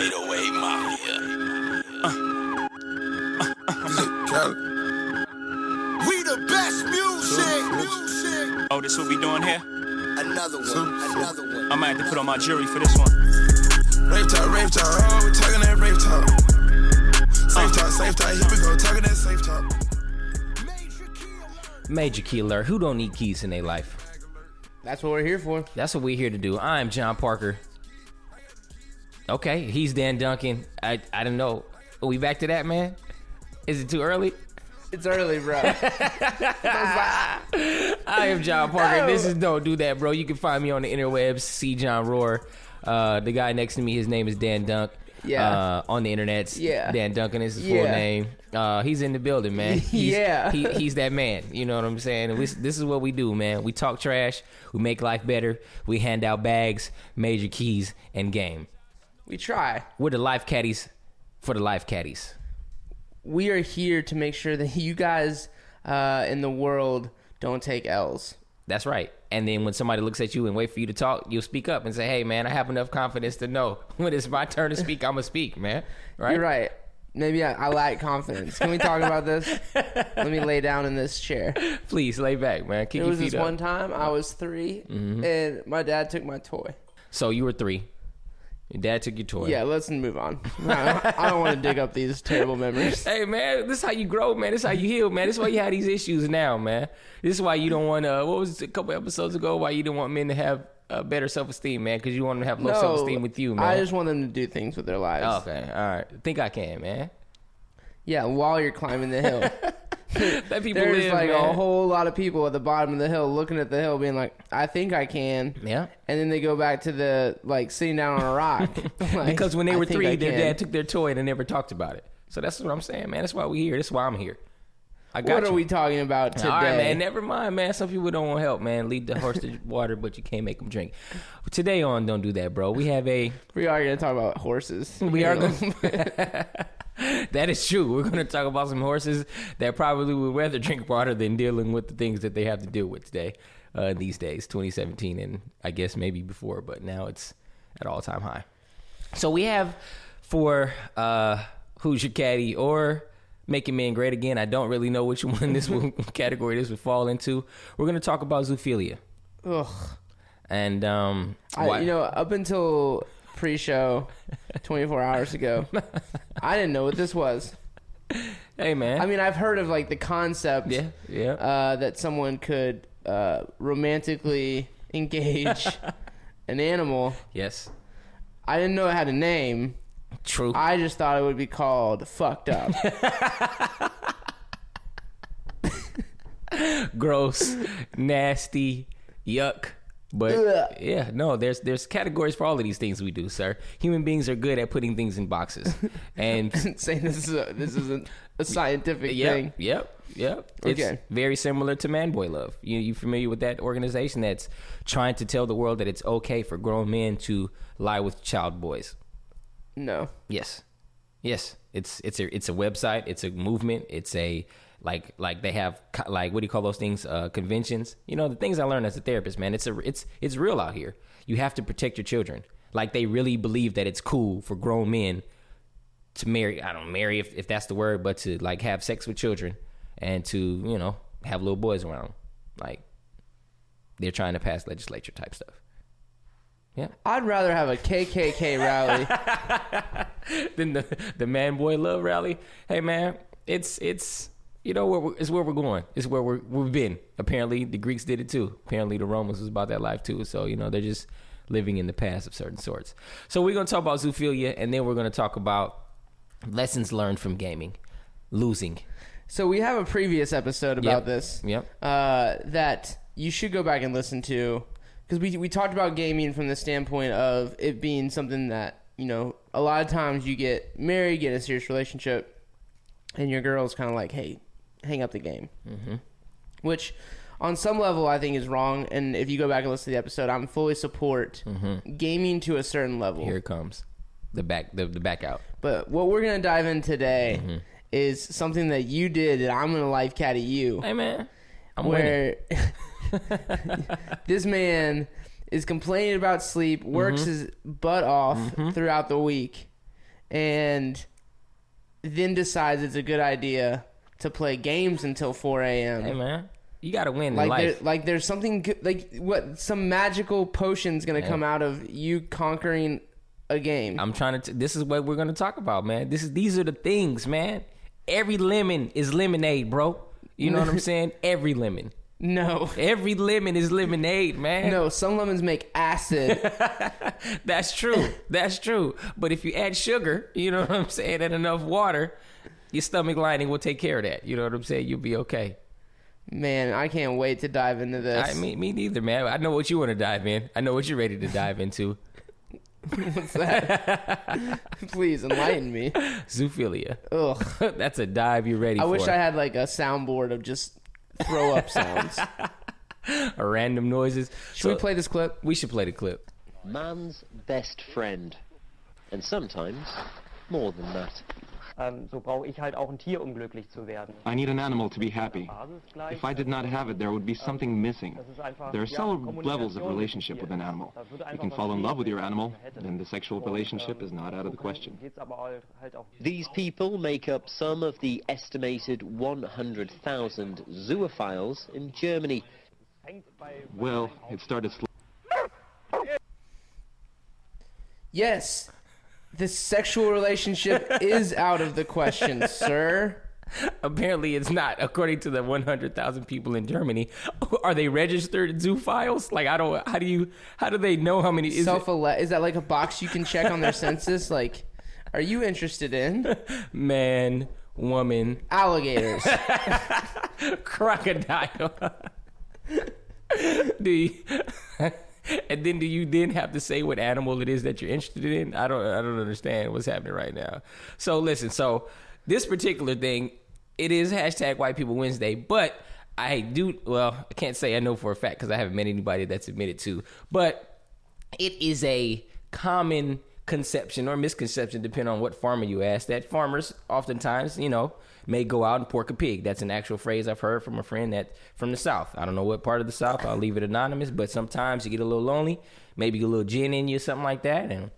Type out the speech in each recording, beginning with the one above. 808 Mafia. We the best music. Oh, this what we doing here? Another one. I might have to put on my jury for this one. Rave talk. Oh, we talking that rave talk. Safe talk. Here we go, talking that safe talk. Major key alert. Who don't need keys in their life? That's what we're here for. That's what we're here to do. I'm John Parker. Okay, he's Dan Duncan. I don't know. Are we back to that, man? Is it too early? It's early, bro. I am John Parker. This is Don't Do That, bro. You can find me on the interwebs. See John Roar. The guy next to me, his name is Dan Dunk. Yeah. On the internet. Yeah. Dan Duncan is his full name. He's in the building, man. He's that man. You know what I'm saying? And this is what we do, man. We talk trash. We make life better. We hand out bags, major keys, and game. We try. We're the life caddies for the life caddies. We are here to make sure that you guys in the world don't take L's. That's right. And then when somebody looks at you and wait for you to talk, you'll speak up and say, hey, man, I have enough confidence to know when it's my turn to speak, I'm going to speak, man. Right? You're right. Maybe I lack confidence. Can we talk about this? Let me lay down in this chair. Please, lay back, man. Kick your feet up. It was this one time. I was 3, and my dad took my toy. So you were 3. Your dad took your toy. Yeah, let's move on. I don't want to dig up these terrible memories. Hey, man, this is how you grow, man. This is how you heal, man. This is why you have these issues now, man. This is why you don't want to, what was it, a couple episodes ago, why you didn't want men to have better self-esteem, man, because you want them to have low self-esteem with you, man. I just want them to do things with their lives. Oh, okay, all right. Think I can, man. Yeah, while you're climbing the hill. That people There's live, like man. A whole lot of people at the bottom of the hill looking at the hill being like, I think I can. Yeah. And then they go back to the, like, sitting down on a rock. Like, because when they were 3, their dad took their toy and they never talked about it. So that's what I'm saying, man. That's why we're here. That's why I'm here. I got What are we talking about today? All right, man. Never mind, man. Some people don't want help, man. Lead the horse to water, but you can't make them drink. Today on Don't Do That, bro, we have a... We are going to talk about horses. We are going to... That is true. We're going to talk about some horses that probably would rather drink water than dealing with the things that they have to deal with today, these days, 2017, and I guess maybe before, but now it's at all-time high. So we have for Who's Your Caddy or Making Men Great Again. I don't really know which one this category this would fall into. We're going to talk about zoophilia. Ugh. And up until... pre-show 24 hours ago I didn't know what this was. Hey man, I mean I've heard of like the concept that someone could romantically engage an animal. Yes. I didn't know it had a name. True. I just thought it would be called fucked up. Gross. Nasty. Yuck. But yeah, no, there's categories for all of these things we do, sir. Human beings are good at putting things in boxes and saying this is a scientific thing. Yep. Okay. It's very similar to Man Boy Love. You familiar with that organization that's trying to tell the world that it's okay for grown men to lie with child boys? No. Yes. It's a website. It's a movement. It's a Like they have, like, what do you call those things? Conventions. You know, the things I learned as a therapist, man, it's real out here. You have to protect your children. Like, they really believe that it's cool for grown men to marry. I don't marry if that's the word, but to, like, have sex with children and to, you know, have little boys around. Like, they're trying to pass legislature type stuff. Yeah. I'd rather have a KKK rally than the Man Boy Love rally. Hey, man, it's... You know, it's where we're going. It's where we've been. Apparently, the Greeks did it too. Apparently, the Romans was about that life too. So, you know, they're just living in the past of certain sorts. So we're going to talk about zoophilia, and then we're going to talk about lessons learned from gaming, losing. So we have a previous episode about this that you should go back and listen to, because we talked about gaming from the standpoint of it being something that, you know, a lot of times you get married, get a serious relationship, and your girl's kind of like, hey, hang up the game, which on some level I think is wrong. And if you go back and listen to the episode, I'm fully support gaming to a certain level. Here comes the back out. But what we're gonna dive in today is something that you did that I'm gonna life caddy you. Hey man, I'm where this man is complaining about sleep, works his butt off throughout the week, and then decides it's a good idea to play games until 4 a.m. Hey, man. You got to win in life. Like, there's something good, like, what, some magical potion's going to come out of you conquering a game. I'm trying to, this is what we're going to talk about, man. These are the things, man. Every lemon is lemonade, bro. You know what I'm saying? Every lemon. No. Every lemon is lemonade, man. No, some lemons make acid. That's true. That's true. But if you add sugar, you know what I'm saying, and enough water, your stomach lining will take care of that. You know what I'm saying? You'll be okay. Man, I can't wait to dive into this. Me neither, man. I know what you want to dive in. I know what you're ready to dive into. What's that? Please enlighten me. Zoophilia. Ugh. That's a dive you're ready for. I wish I had like a soundboard of just throw up sounds. Or random noises. Should we play this clip? We should play the clip. Man's best friend. And sometimes more than that. So brauche ich halt auch ein Tier, glücklich zu werden. I need an animal to be happy. If I did not have it, there would be something missing. There are several levels of relationship with an animal. You can fall in love with your animal, and the sexual relationship is not out of the question. These people make up some of the estimated 100,000 zoophiles in Germany. Well, it started slow. Yes. The sexual relationship is out of the question, sir. Apparently it's not, according to the 100,000 people in Germany. Are they registered zoophiles? Like, I don't, how do they know how many? Is that like a box you can check on their census? Like, are you interested in? Man, woman. Alligators. Crocodile. Do you... And then do you then have to say what animal it is that you're interested in? I don't understand what's happening right now. So listen, so this particular thing, it is #WhitePeopleWednesday, but I can't say I know for a fact because I haven't met anybody that's admitted to, but it is a common conception or misconception, depending on what farmer you ask, that farmers oftentimes, you know, may go out and pork a pig. That's an actual phrase I've heard from a friend that from the South. I don't know what part of the South. I'll leave it anonymous. But sometimes you get a little lonely, maybe a little gin in you or something like that, and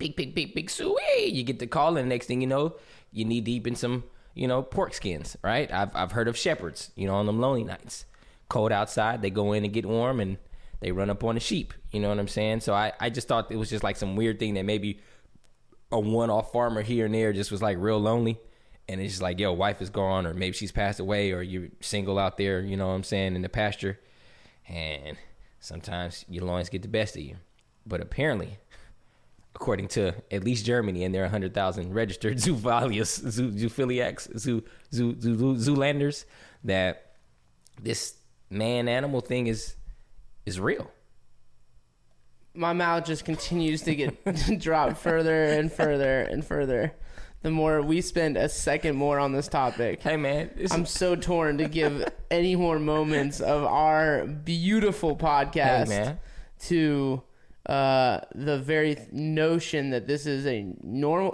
pig, suey. You get the call, and the next thing you know, you knee deep in some, you know, pork skins. Right? I've heard of shepherds, you know, on them lonely nights, cold outside, they go in and get warm, and they run up on the sheep. You know what I'm saying? So I just thought it was just like some weird thing that maybe a one-off farmer here and there just was like real lonely. And it's just like, yo, wife is gone, or maybe she's passed away, or you're single out there, you know what I'm saying, in the pasture. And sometimes your loins get the best of you. But apparently, according to at least Germany and their 100,000 registered zoolanders, that this man-animal thing is real. My mouth just continues to get dropped further and further and further. The more we spend a second more on this topic. Hey, man. I'm so torn to give any more moments of our beautiful podcast to the very notion that this is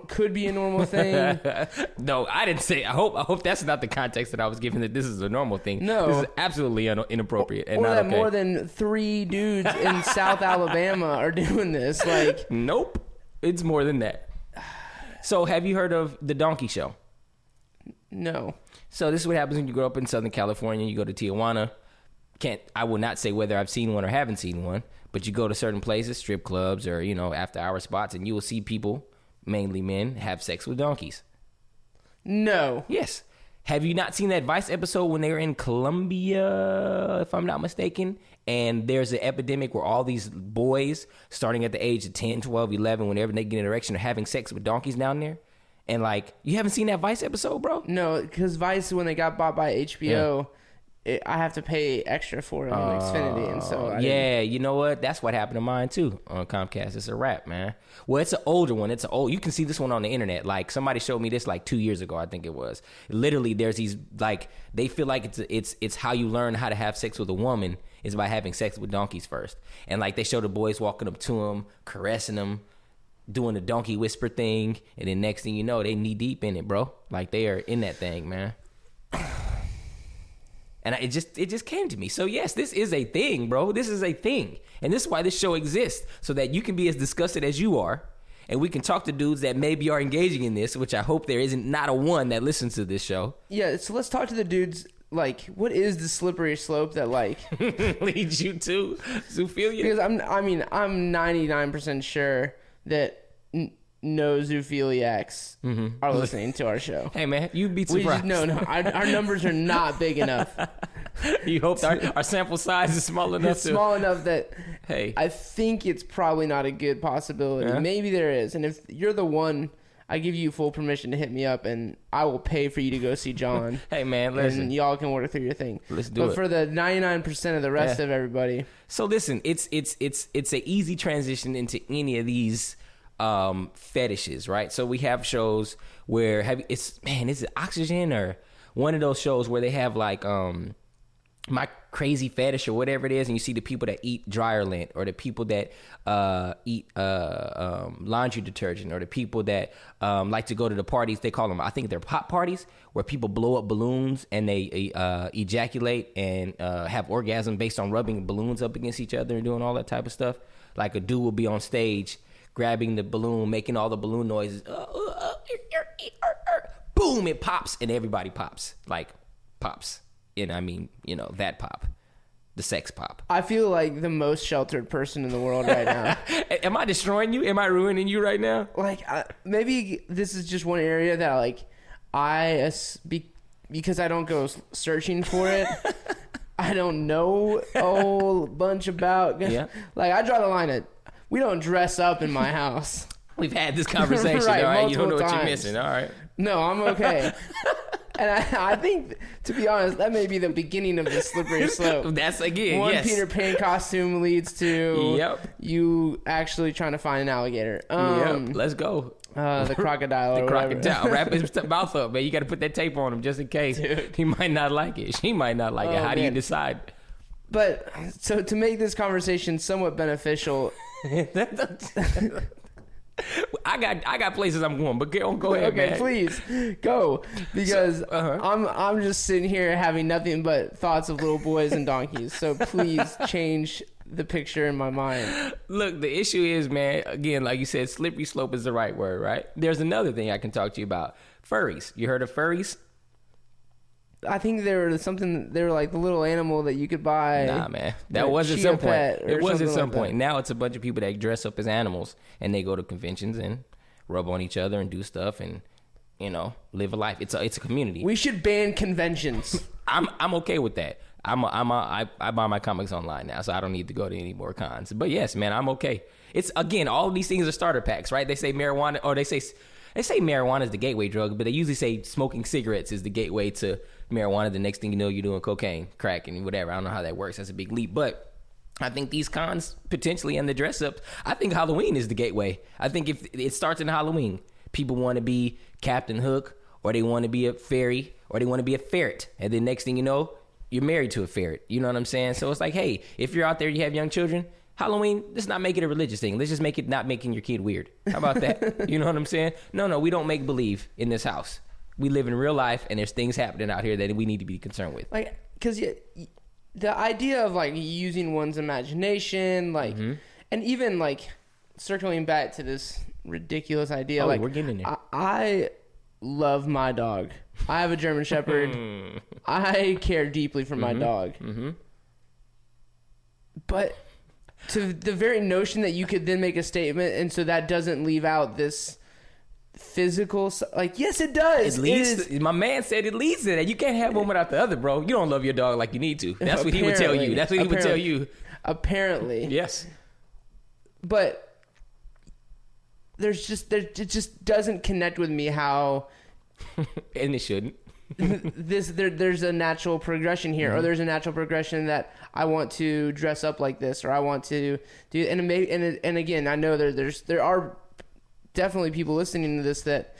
could be a normal thing. No, I didn't say. I hope that's not the context that I was giving, that this is a normal thing. No. This is absolutely inappropriate. And not that okay. More than 3 dudes in South Alabama are doing this. Like, nope. It's more than that. So, have you heard of The Donkey Show? No. So, this is what happens when you grow up in Southern California. You go to Tijuana. I will not say whether I've seen one or haven't seen one, but you go to certain places, strip clubs or, you know, after-hour spots, and you will see people, mainly men, have sex with donkeys. No. Yes. Have you not seen that Vice episode when they were in Colombia, if I'm not mistaken? And there's an epidemic where all these boys, starting at the age of 10, 12, 11, whenever they get an erection, are having sex with donkeys down there. And, like, you haven't seen that Vice episode, bro? No, because Vice, when they got bought by HBO, I have to pay extra for it on Xfinity. And so you know what? That's what happened to mine, too, on Comcast. It's a wrap, man. Well, it's an older one. You can see this one on the internet. Like, somebody showed me this, like, 2 years ago, I think it was. Literally, there's these, like, they feel like it's how you learn how to have sex with a woman, is by having sex with donkeys first. And, like, they show the boys walking up to them, caressing them, doing the donkey whisper thing, and then next thing you know, they knee deep in it, bro. Like, they are in that thing, man. And it just came to me. So, yes, this is a thing, bro. This is a thing. And this is why this show exists, so that you can be as disgusted as you are, and we can talk to dudes that maybe are engaging in this, which I hope there isn't not a one that listens to this show. Yeah, so let's talk to the dudes. Like, what is the slippery slope that, like... leads you to zoophilia? Because, I'm 99% sure that no zoophiliacs are listening to our show. Hey, man, you'd be surprised. Our numbers are not big enough. You hope our sample size is small enough to... small enough that... Hey. I think it's probably not a good possibility. Yeah. Maybe there is. And if you're the one... I give you full permission to hit me up, and I will pay for you to go see John. Hey, man, listen. And y'all can work through your thing. Let's do it. But for the 99% of the rest of everybody. So, listen, it's an easy transition into any of these fetishes, right? So, we have shows where... is it Oxygen or one of those shows where they have, like... my crazy fetish or whatever it is, and you see the people that eat dryer lint, or the people that eat laundry detergent, or the people that like to go to the parties. They call them, I think they're pop parties, where people blow up balloons and they ejaculate and have orgasm based on rubbing balloons up against each other and doing all that type of stuff. Like a dude will be on stage grabbing the balloon, making all the balloon noises. Boom, it pops, and everybody pops. Like, pops. And I mean, that pop, the sex pop. I feel like the most sheltered person in the world right now. Am I destroying you? Am I ruining you right now? Like, maybe this is just one area that, like, because I don't go searching for it, I don't know a whole bunch about. Yeah. Like, I draw the line at, we don't dress up in my house. We've had this conversation, right, all right? You don't know what you're missing, all right? No, I'm okay. And I think, to be honest, that may be the beginning of the slippery slope. That's, again, One Peter Pan costume leads to you actually trying to find an alligator. Let's go. The crocodile or whatever. The crocodile. Wrap his mouth up, man. You got to put that tape on him just in case. Dude. He might not like it. She might not like it. How do you decide? But, so to make this conversation somewhat beneficial... I got places I'm going, but go ahead, man. Okay, please go, because I'm just sitting here having nothing but thoughts of little boys and donkeys. So please change the picture in my mind. Look, the issue is, man, again, like you said, slippery slope is the right word, right? There's another thing I can talk to you about. Furries. You heard of furries? I think they were like the little animal that you could buy. Nah, man. That was at some point. It was at some point. Now it's a bunch of people that dress up as animals and they go to conventions and rub on each other and do stuff and, live a life. It's a community. We should ban conventions. I'm okay with that. I buy my comics online now, so I don't need to go to any more cons. But yes, man, I'm okay. It's, again, all of these things are starter packs, right? They say marijuana, or they say marijuana is the gateway drug, but they usually say smoking cigarettes is the gateway to marijuana. The next thing you know, you're doing cocaine, crack, and whatever. I don't know how that works. That's a big leap. But I think these cons, potentially, and the dress-ups, I think Halloween is the gateway. I think if it starts in Halloween, people want to be Captain Hook, or they want to be a fairy, or they want to be a ferret. And then next thing you know, you're married to a ferret. You know what I'm saying? So it's like, hey, if you're out there, you have young children, Halloween, let's not make it a religious thing. Let's just make it not making your kid weird. How about that? You know what I'm saying? No, we don't make believe in this house. We live in real life, and there's things happening out here that we need to be concerned with. Like, because the idea of, like, using one's imagination, like, and even, like, circling back to this ridiculous idea. Oh, like, we're getting there. I love my dog. I have a German Shepherd. I care deeply for my dog. But to the very notion that you could then make a statement, and so that doesn't leave out this... physical, like, yes, it does. My man said it leads to that. You can't have one without the other, bro. You don't love your dog like you need to. That's what he would tell you. Apparently, yes. But it just doesn't connect with me how, and it shouldn't. There's a natural progression here, or there's a natural progression that I want to dress up like this, or I want to do, and maybe, and again, I know there are. Definitely people listening to this that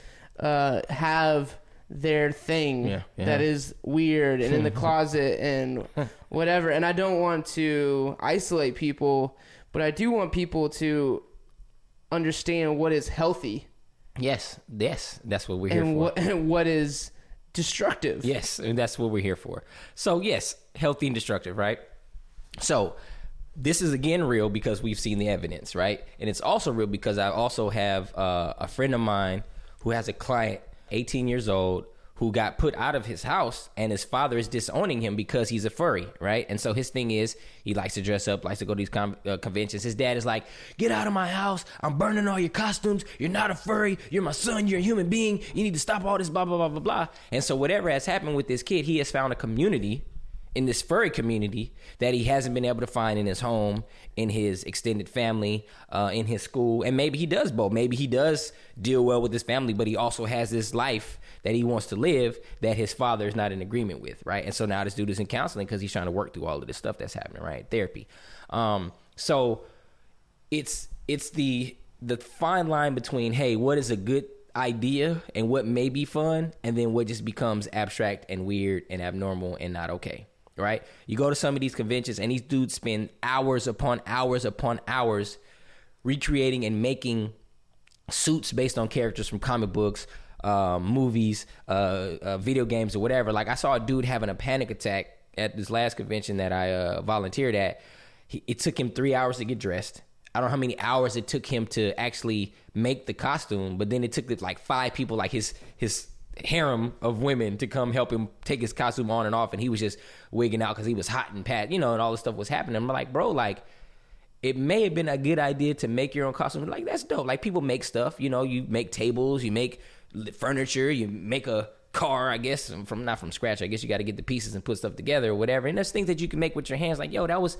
have their thing that is weird and in the closet and whatever. And I don't want to isolate people, but I do want people to understand what is healthy. Yes. That's what we're here for. And what is destructive. Yes, and that's what we're here for. So, yes, healthy and destructive, right? So, this is again real because we've seen the evidence, right? And it's also real because I also have a friend of mine who has a client, 18 years old, who got put out of his house, and his father is disowning him because he's a furry, right? And so his thing is, he likes to dress up, likes to go to these conventions. His dad is like, get out of my house. I'm burning all your costumes. You're not a furry. You're my son. You're a human being. You need to stop all this, blah, blah, blah, blah, blah. And so whatever has happened with this kid, he has found a community in this furry community that he hasn't been able to find in his home, in his extended family, in his school. And maybe he does both. Maybe he does deal well with his family, but he also has this life that he wants to live that his father is not in agreement with, right? And so now this dude is in counseling because he's trying to work through all of this stuff that's happening, right? Therapy. So it's the fine line between, hey, what is a good idea and what may be fun, and then what just becomes abstract and weird and abnormal and not okay. Right? You go to some of these conventions and these dudes spend hours upon hours upon hours recreating and making suits based on characters from comic books, movies, video games, or whatever. Like, I saw a dude having a panic attack at this last convention that I volunteered at. It took him 3 hours to get dressed. I don't know how many hours it took him to actually make the costume, but then it took like five people, like his harem of women, to come help him take his costume on and off, and he was just wigging out because he was hot and pat, you know, and all this stuff was happening. I'm like, bro, like, it may have been a good idea to make your own costume. Like, that's dope. Like, people make stuff, you know, you make tables, you make furniture, you make a car, I guess, from not from scratch. I guess you got to get the pieces and put stuff together or whatever. And there's things that you can make with your hands. Like, yo, that was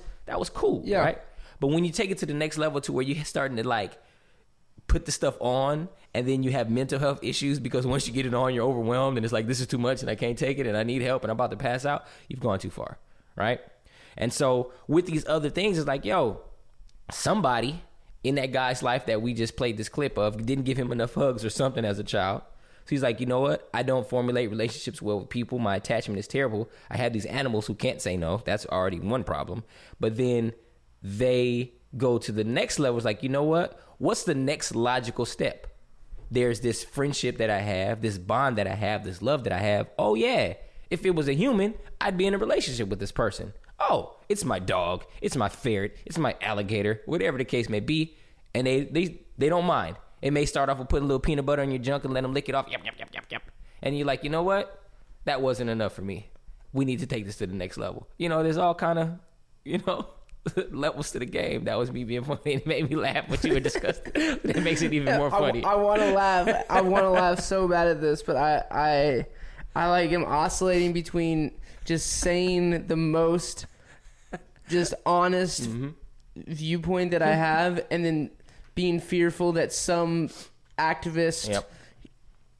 cool, yeah, right? But when you take it to the next level to where you're starting to, like, put the stuff on, and then you have mental health issues because once you get it on, you're overwhelmed, and it's like, this is too much, and I can't take it, and I need help, and I'm about to pass out. You've gone too far, right? And so with these other things, it's like, yo, somebody in that guy's life that we just played this clip of didn't give him enough hugs or something as a child. So he's like, you know what? I don't formulate relationships well with people. My attachment is terrible. I have these animals who can't say no. That's already one problem. But then they go to the next level. It's like, you know what? What's the next logical step? There's this friendship that I have, this bond that I have, this love that I have. Oh, yeah. If it was a human, I'd be in a relationship with this person. Oh, it's my dog. It's my ferret. It's my alligator, whatever the case may be. And they don't mind. It may start off with putting a little peanut butter in your junk and let them lick it off. Yep, yep, yep, yep, yep. And you're like, you know what? That wasn't enough for me. We need to take this to the next level. You know, there's all kind of, you know, levels to the game. That was me being funny. It made me laugh, but you were disgusted. It makes it even more funny. I want to laugh. I want to laugh so bad at this, but I like am oscillating between just saying the most just honest viewpoint that I have, and then being fearful that some activist,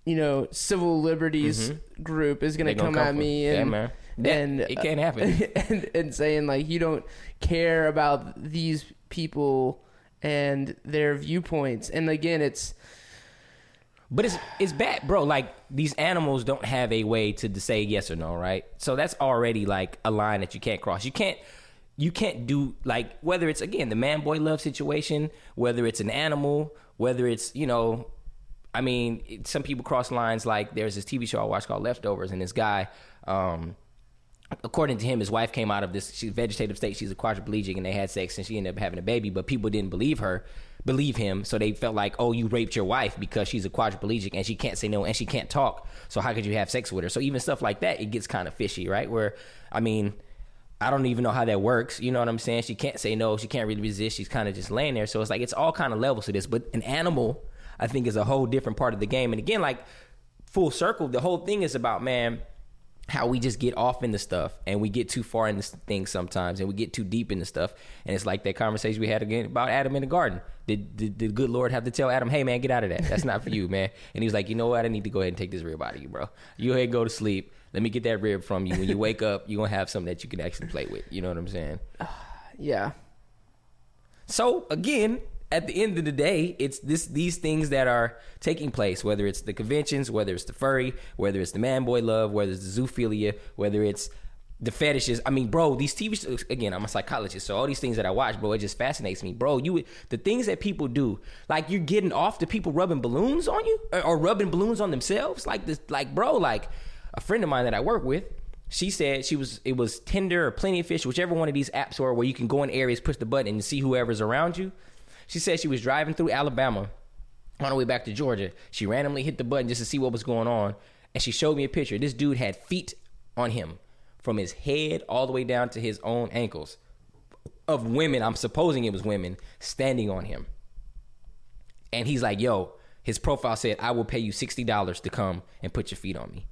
you know, civil liberties group is going to come at me and... Yeah, and it can't happen. And saying, like, you don't care about these people and their viewpoints. And again, it's bad, bro. Like, these animals don't have a way to say yes or no, right? So that's already like a line that you can't cross. You can't do, like, whether it's, again, the man-boy love situation, whether it's an animal, whether it's, you know, I mean, some people cross lines. Like, there's this TV show I watch called Leftovers, and this guy, according to him, his wife came out of this, she's vegetative state, she's a quadriplegic, and they had sex and she ended up having a baby, but people didn't believe him, so they felt like, oh, you raped your wife because she's a quadriplegic and she can't say no and she can't talk, so how could you have sex with her? So even stuff like that, it gets kind of fishy, right? Where, I mean, I don't even know how that works, you know what I'm saying? She can't say no, she can't really resist, she's kind of just laying there. So it's like, it's all kind of levels to this, but an animal, I think, is a whole different part of the game. And again, like, full circle, the whole thing is about, man, how we just get off into stuff and we get too far into things sometimes and we get too deep into stuff. And it's like that conversation we had again about Adam in the garden. Did the good Lord have to tell Adam, hey, man, get out of that. That's not for you, man. And he was like, you know what? I need to go ahead and take this rib out of you, bro. You go ahead and go to sleep. Let me get that rib from you. When you wake up, you're going to have something that you can actually play with. You know what I'm saying? Yeah. So, again, at the end of the day, it's these things that are taking place, whether it's the conventions, whether it's the furry, whether it's the man-boy love, whether it's the zoophilia, whether it's the fetishes. I mean, bro, these TV shows, again, I'm a psychologist, so all these things that I watch, bro, it just fascinates me. Bro, the things that people do, like, you're getting off to people rubbing balloons on you or rubbing balloons on themselves. Like, this, like, bro, like, a friend of mine that I work with, She said it was Tinder or Plenty of Fish, whichever one of these apps are where you can go in areas, push the button, and see whoever's around you. She said she was driving through Alabama on her way back to Georgia. She randomly hit the button just to see what was going on, and she showed me a picture. This dude had feet on him from his head all the way down to his own ankles of women, I'm supposing it was women, standing on him. And he's like, yo, his profile said, I will pay you $60 to come and put your feet on me.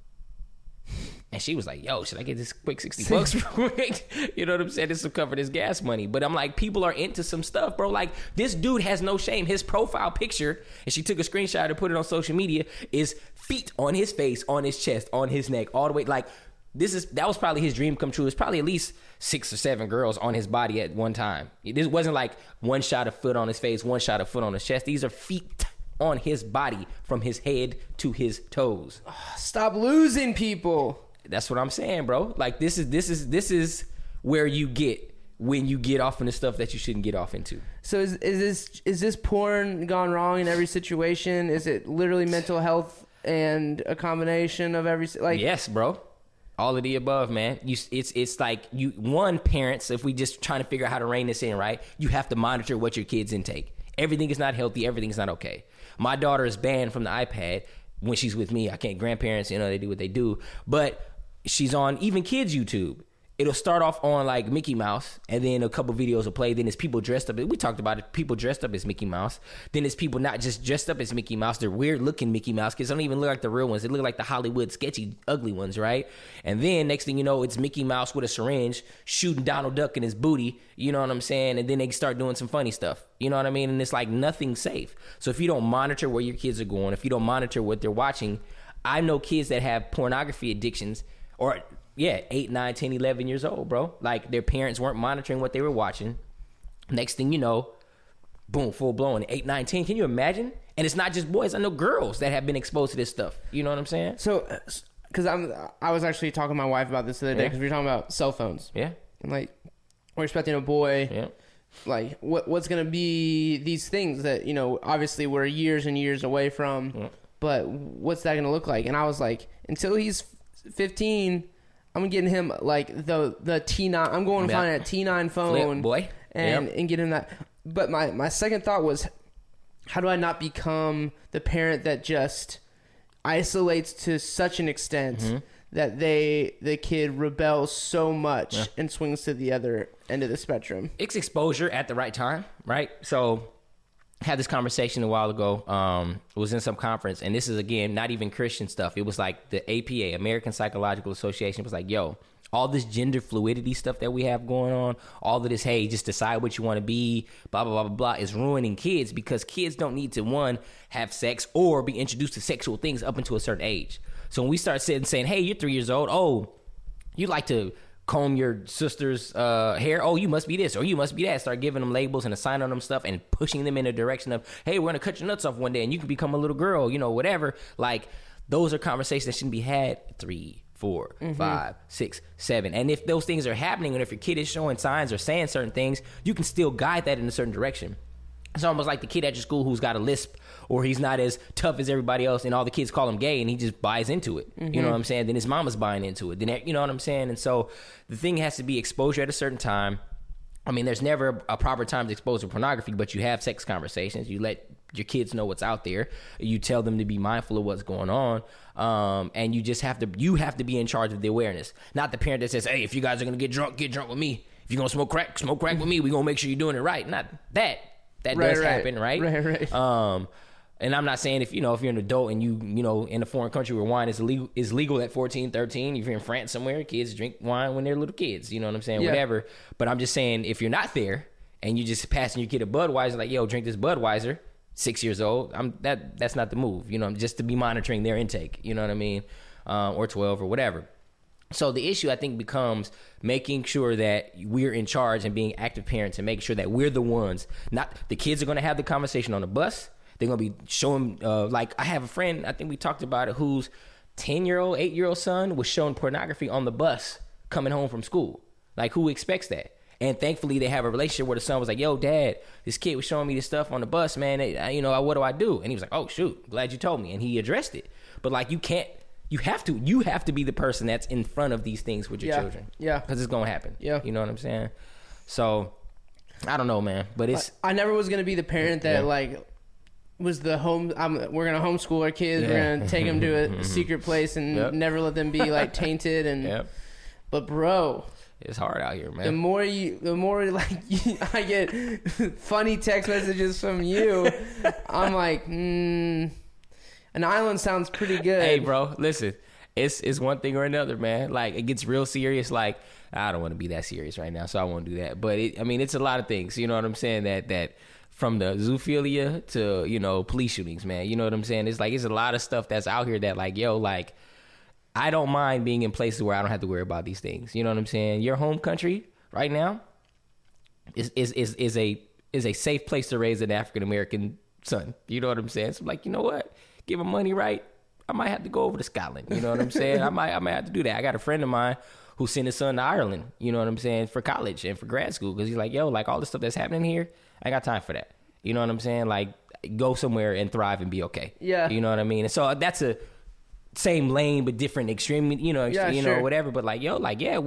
And she was like, yo, should I get this quick $60 real quick? You know what I'm saying? This will cover this gas money. But I'm like, people are into some stuff, bro. Like, this dude has no shame. His profile picture, and she took a screenshot and put it on social media, is feet on his face, on his chest, on his neck, all the way. Like, that was probably his dream come true. It's probably at least 6 or 7 girls on his body at one time. This wasn't like one shot of foot on his face, one shot of foot on his chest. These are feet on his body from his head to his toes. Stop losing people. That's what I'm saying, bro. Like, this is where you get when you get off into stuff that you shouldn't get off into. So is this porn gone wrong in every situation? Is it literally mental health and a combination of every, like? Yes, bro. All of the above, man. It's like you, one, parents, if we just trying to figure out how to rein this in, right? You have to monitor what your kids intake. Everything is not healthy. Everything is not okay. My daughter is banned from the iPad when she's with me. I can't. Grandparents, you know, they do what they do, but she's on even kids' YouTube. It'll start off on like Mickey Mouse, and then a couple videos will play. Then it's people dressed up. We talked about it. People dressed up as Mickey Mouse. Then it's people not just dressed up as Mickey Mouse. They're weird looking Mickey Mouse kids. They don't even look like the real ones. They look like the Hollywood sketchy, ugly ones, right? And then next thing you know, it's Mickey Mouse with a syringe shooting Donald Duck in his booty. You know what I'm saying? And then they start doing some funny stuff. You know what I mean? And it's like nothing safe. So if you don't monitor where your kids are going, if you don't monitor what they're watching, I know kids that have pornography addictions, or, yeah, 8, 9, 10, 11 years old, bro. Like, their parents weren't monitoring what they were watching. Next thing you know, boom, full-blown, 8, 9, 10. Can you imagine? And it's not just boys. I know girls that have been exposed to this stuff. You know what I'm saying? So, because I was actually talking to my wife about this the other day, because we were talking about cell phones. Yeah. And, like, we're expecting a boy. Yeah. Like, what's going to be these things that, you know, obviously we're years and years away from, yeah. But what's that going to look like? And I was like, until he's 15, I'm getting him like the T9. I'm going to find a T9 phone, boy, and and get him that. But my second thought was, how do I not become the parent that just isolates to such an extent that the kid rebels so much and swings to the other end of the spectrum? It's exposure at the right time, right? So, had this conversation a while ago. It was in some conference, and this is, again, not even Christian stuff. It was like the APA, American Psychological Association, was like, yo, all this gender fluidity stuff that we have going on, all of this, hey, just decide what you want to be, blah, blah, blah, blah, blah, is ruining kids, because kids don't need to, one, have sex or be introduced to sexual things up until a certain age. So when we start saying, hey, you're 3 years old, oh, you like to comb your sister's hair, oh, you must be this or you must be that, start giving them labels and assigning them stuff and pushing them in the direction of, hey, we're gonna cut your nuts off one day and you can become a little girl, you know, whatever. Like, those are conversations that shouldn't be had 3, 4 5 6 7. And if those things are happening, and if your kid is showing signs or saying certain things, you can still guide that in a certain direction. It's almost like the kid at your school who's got a lisp, or he's not as tough as everybody else, and all the kids call him gay, and he just buys into it. You know what I'm saying? Then his mama's buying into it. Then, you know what I'm saying? And so the thing has to be exposure at a certain time. I mean, there's never a proper time to expose to pornography, but you have sex conversations. You let your kids know what's out there. You tell them to be mindful of what's going on. And you just have to be in charge of the awareness. Not the parent that says, hey, if you guys are going to get drunk with me. If you're going to smoke crack with me. We're going to make sure you're doing it right. Not that. That does happen, right? Right. And I'm not saying if you're an adult and you in a foreign country where wine is legal at 14, 13, if you're in France somewhere, kids drink wine when they're little kids, you know what I'm saying? Yeah. Whatever. But I'm just saying, if you're not there and you're just passing your kid a Budweiser, like, yo, drink this Budweiser, 6 years old, that's not the move, you know, just to be monitoring their intake, you know what I mean? Or 12 or whatever. So the issue, I think, becomes making sure that we're in charge and being active parents and making sure that we're the ones. Not the kids are going to have the conversation on the bus. They're going to be showing, like, I have a friend, I think we talked about it, whose 10-year-old, 8-year-old son was shown pornography on the bus coming home from school. Like, who expects that? And thankfully, they have a relationship where the son was like, yo, Dad, this kid was showing me this stuff on the bus, man. What do I do? And he was like, oh, shoot, glad you told me. And he addressed it. But, like, you can't. You have to be the person that's in front of these things with your children. Yeah. Because it's going to happen. Yeah. You know what I'm saying? So, I don't know, man. But it's... I never was going to be the parent that, like, was the home... we're going to homeschool our kids. Yeah. We're going to take them to a secret place and never let them be, like, tainted. And But, bro... It's hard out here, man. I get funny text messages from you, I'm like, an island sounds pretty good. Hey, bro, listen, it's one thing or another, man. Like, it gets real serious. Like, I don't want to be that serious right now, so I won't do that. But it's a lot of things. You know what I'm saying? That from the zoophilia to, you know, police shootings, man. You know what I'm saying? It's like, it's a lot of stuff that's out here that, like, yo, like, I don't mind being in places where I don't have to worry about these things. You know what I'm saying? Your home country right now is a safe place to raise an African American son. You know what I'm saying? So I'm like, you know what? Give him money right. I might have to go over to Scotland. You know what I'm saying? I might have to do that. I got a friend of mine who sent his son to Ireland, you know what I'm saying, for college and for grad school, because he's like, yo, like all the stuff that's happening here, I got time for that. You know what I'm saying? Like, go somewhere and thrive and be okay. Yeah. You know what I mean? And so that's a same lane but different extreme, you know, whatever. But like, yo, like, yeah,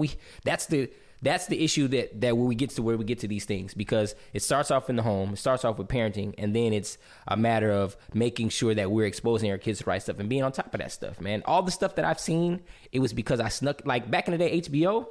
that's the issue that when we get to where we get to these things, because it starts off in the home, it starts off with parenting, and then it's a matter of making sure that we're exposing our kids to the right stuff and being on top of that stuff, man. All the stuff that I've seen, it was because I snuck, like, back in the day, HBO,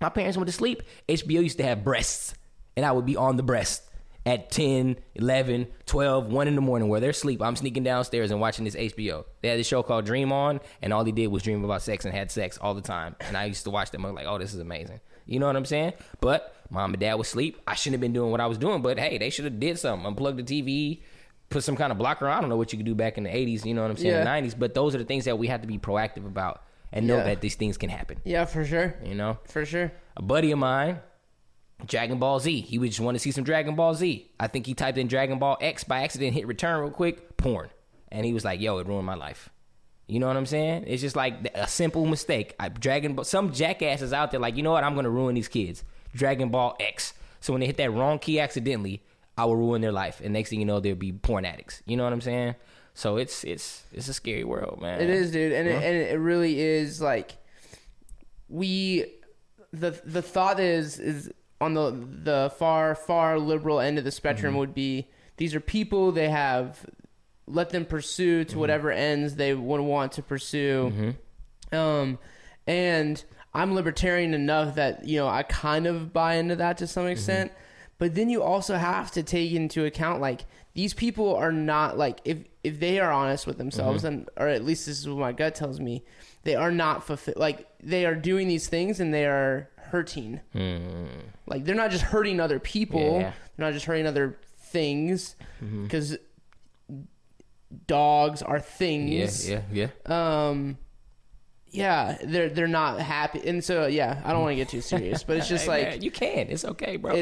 my parents went to sleep, HBO used to have breasts, and I would be on the breast at 10, 11, 12, 1 in the morning where they're asleep. I'm sneaking downstairs and watching this HBO. They had this show called Dream On, and all they did was dream about sex and had sex all the time. And I used to watch them. I was like, oh, this is amazing. You know what I'm saying? But mom and dad was asleep. I shouldn't have been doing what I was doing, but hey, they should have did something. Unplugged the TV, put some kind of blocker. I don't know what you could do back in the 80s, you know what I'm saying, the 90s. But those are the things that we have to be proactive about and know that these things can happen. Yeah, for sure. You know? For sure. A buddy of mine... Dragon Ball Z. He would just want to see some Dragon Ball Z. I think he typed in Dragon Ball X by accident, hit return real quick, porn. And he was like, yo, it ruined my life. You know what I'm saying? It's just like a simple mistake. Some jackasses out there like, you know what? I'm going to ruin these kids. Dragon Ball X. So when they hit that wrong key accidentally, I will ruin their life. And next thing you know, they'll be porn addicts. You know what I'm saying? So it's a scary world, man. It is, dude. And it really is like the thought is on the far, far liberal end of the spectrum would be, these are people, they have let them pursue to whatever ends they would want to pursue. And I'm libertarian enough that, you know, I kind of buy into that to some extent. But then you also have to take into account, like, these people are not, like, if they are honest with themselves, and, or at least this is what my gut tells me, they are not fulfilled. Like, they are doing these things and they are hurting. Like, they're not just hurting other people. Yeah. They're not just hurting other things, because dogs are things. Yeah. They're not happy. And so, I don't want to get too serious, but it's just hey, like, man, you can. It's okay, bro.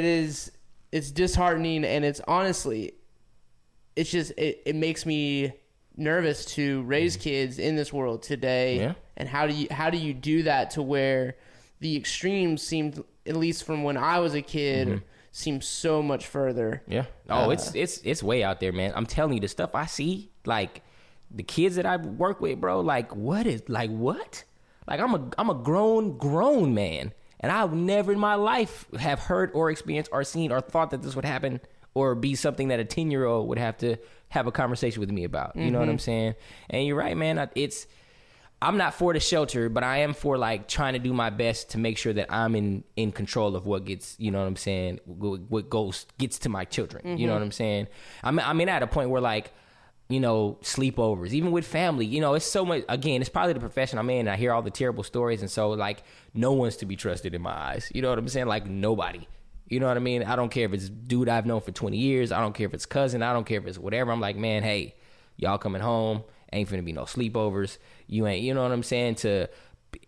It's disheartening, and it's honestly, it's just, it makes me nervous to raise kids in this world today. Yeah. And how do you do that to where the extremes seemed, at least from when I was a kid, seemed so much further. Yeah. Oh, it's way out there, man. I'm telling you, the stuff I see, like the kids that I work with, bro, like what? Like I'm a grown man, and I've never in my life have heard or experienced or seen or thought that this would happen or be something that a 10-year-old would have to have a conversation with me about. You know what I'm saying? And you're right, man. I'm not for the shelter, but I am for, like, trying to do my best to make sure that I'm in control of what gets, you know what I'm saying, what gets to my children. You know what I'm saying? I mean, at a point where, like, you know, sleepovers, even with family, you know, it's so much, again, it's probably the profession I'm in, and I hear all the terrible stories, and so, like, no one's to be trusted in my eyes. You know what I'm saying? Like, nobody. You know what I mean? I don't care if it's dude I've known for 20 years. I don't care if it's cousin. I don't care if it's whatever. I'm like, man, hey, y'all coming home. Ain't finna be no sleepovers. You ain't, you know what I'm saying, to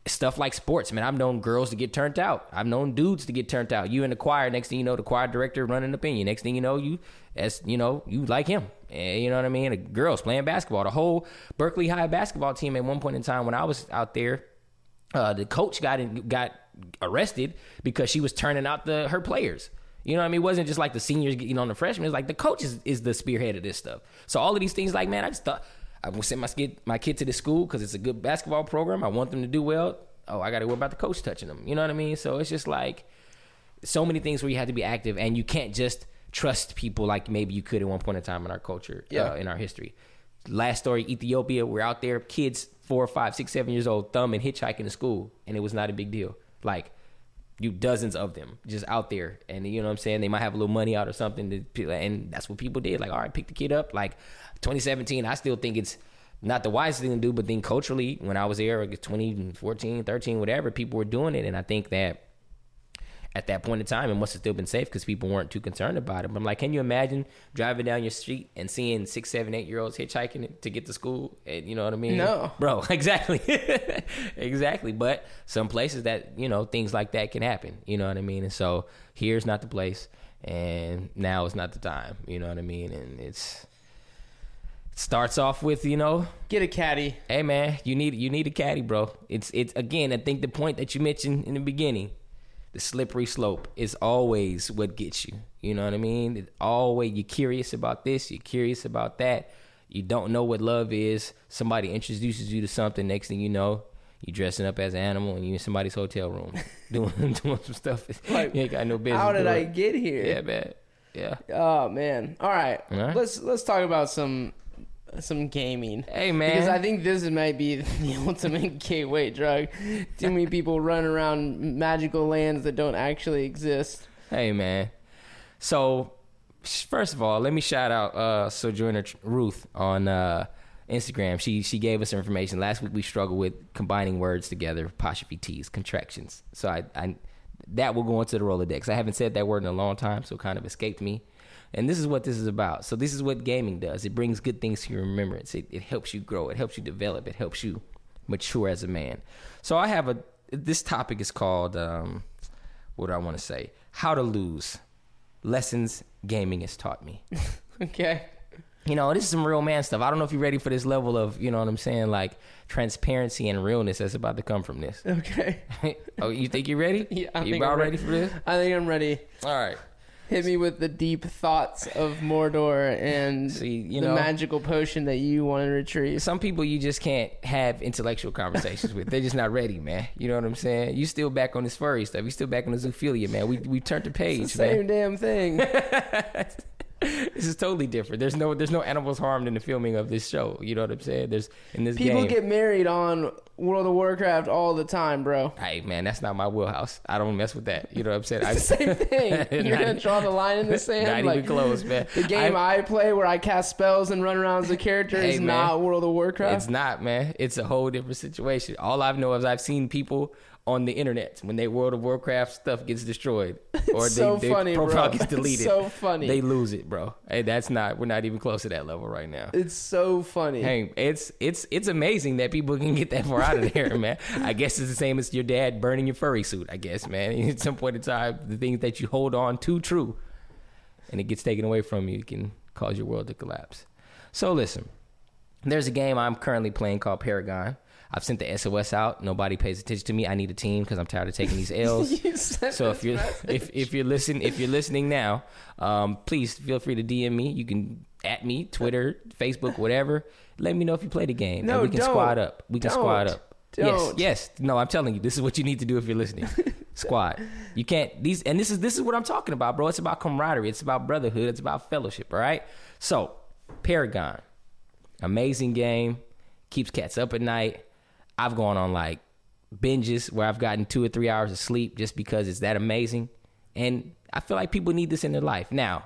stuff like sports. Man, I've known girls to get turned out. I've known dudes to get turned out. You in the choir, next thing you know, the choir director running up in you. Next thing you know, you like him. And you know what I mean? The girls playing basketball. The whole Berkeley High basketball team at one point in time when I was out there, the coach got arrested because she was turning out her players. You know what I mean? It wasn't just like the seniors getting on the freshmen. It's like the coach is the spearhead of this stuff. So all of these things, like, man, I just thought... I will send my kid to the school because it's a good basketball program. I want them to do well. Oh, I got to worry about the coach touching them. You know what I mean? So it's just like so many things where you have to be active, and you can't just trust people like maybe you could at one point in time in our culture, in our history. Last story, Ethiopia, we're out there, kids 4, 5, 6, 7 years old, thumbing, hitchhiking to school, and it was not a big deal. Like, you dozens of them just out there, and you know what I'm saying? They might have a little money out or something, and that's what people did. Like, all right, pick the kid up. Like, 2017, I still think it's not the wisest thing to do, but then culturally, when I was there, like 2014, 13, whatever, people were doing it, and I think that at that point in time, it must have still been safe because people weren't too concerned about it. But I'm like, can you imagine driving down your street and seeing 6, 7, 8-year-olds hitchhiking to get to school? And you know what I mean? No. Bro, exactly. Exactly. But some places that, you know, things like that can happen. You know what I mean? And so here's not the place, and now is not the time. You know what I mean? And it's... starts off with, you know, get a caddy. Hey man, you need a caddy, bro. It's again, I think the point that you mentioned in the beginning, the slippery slope is always what gets you. You know what I mean? It's always, you're curious about this, you're curious about that. You don't know what love is. Somebody introduces you to something. Next thing you know, you're dressing up as an animal and you're in somebody's hotel room doing some stuff. Like, you ain't got no business. How did I get here? Yeah, man. Yeah. Oh man. All right. All right. Let's talk about some gaming. Hey man, because I think this might be the ultimate gateway drug. Too many people run around magical lands that don't actually exist. Hey man, so first of all, let me shout out Sojourner Ruth on Instagram. She gave us information last week. We struggled with combining words together, apostrophe T's, contractions, so I that will go into the Rolodex. I haven't said that word in a long time, so it kind of escaped me. And this is what this is about. So this is what gaming does. It brings good things to your remembrance. It helps you grow. It helps you develop. It helps you mature as a man. So I have this topic is called, what do I want to say? How to Lose. Lessons Gaming Has Taught Me. Okay. You know, this is some real man stuff. I don't know if you're ready for this level of, you know what I'm saying, like transparency and realness that's about to come from this. Okay. Oh, you think you're ready? Yeah, I think I'm ready. You about ready for this? I think I'm ready. All right. Hit me with the deep thoughts of Mordor and the magical potion that you want to retrieve. Some people you just can't have intellectual conversations with. They're just not ready, man. You know what I'm saying? You still back on this furry stuff. You still back on the zoophilia, man. We turned the page, it's the same damn thing. This is totally different. There's no animals harmed in the filming of this show. You know what I'm saying? There's in this people game, get married on World of Warcraft all the time, bro. Hey man, that's not my wheelhouse. I don't mess with that. You know what I'm saying? It's the same thing. You're gonna draw the line in the sand. Not like, even close, man. The game I play where I cast spells and run around as a character is not World of Warcraft. It's not, man. It's a whole different situation. All I know is I've seen people on the internet when their World of Warcraft stuff gets destroyed or their profile gets deleted. It's so funny. They lose it, bro. Hey, we're not even close to that level right now. It's so funny. Hey, it's amazing that people can get that far out of there, man. I guess it's the same as your dad burning your furry suit, I guess, man. At some point in time, the things that you hold on to true and it gets taken away from you, it can cause your world to collapse. So listen, there's a game I'm currently playing called Paragon. I've sent the SOS out. Nobody pays attention to me. I need a team because I'm tired of taking these L's. So if you're listening now, please feel free to DM me. You can at me, Twitter, Facebook, whatever. Let me know if you play the game. No, and we can squad up. Don't. Yes. No, I'm telling you, this is what you need to do if you're listening. Squad. You can't. This is what I'm talking about, bro. It's about camaraderie. It's about brotherhood. It's about fellowship. All right. So Paragon, amazing game. Keeps cats up at night. I've gone on like binges where I've gotten 2 or 3 hours of sleep just because it's that amazing. And I feel like people need this in their life. Now,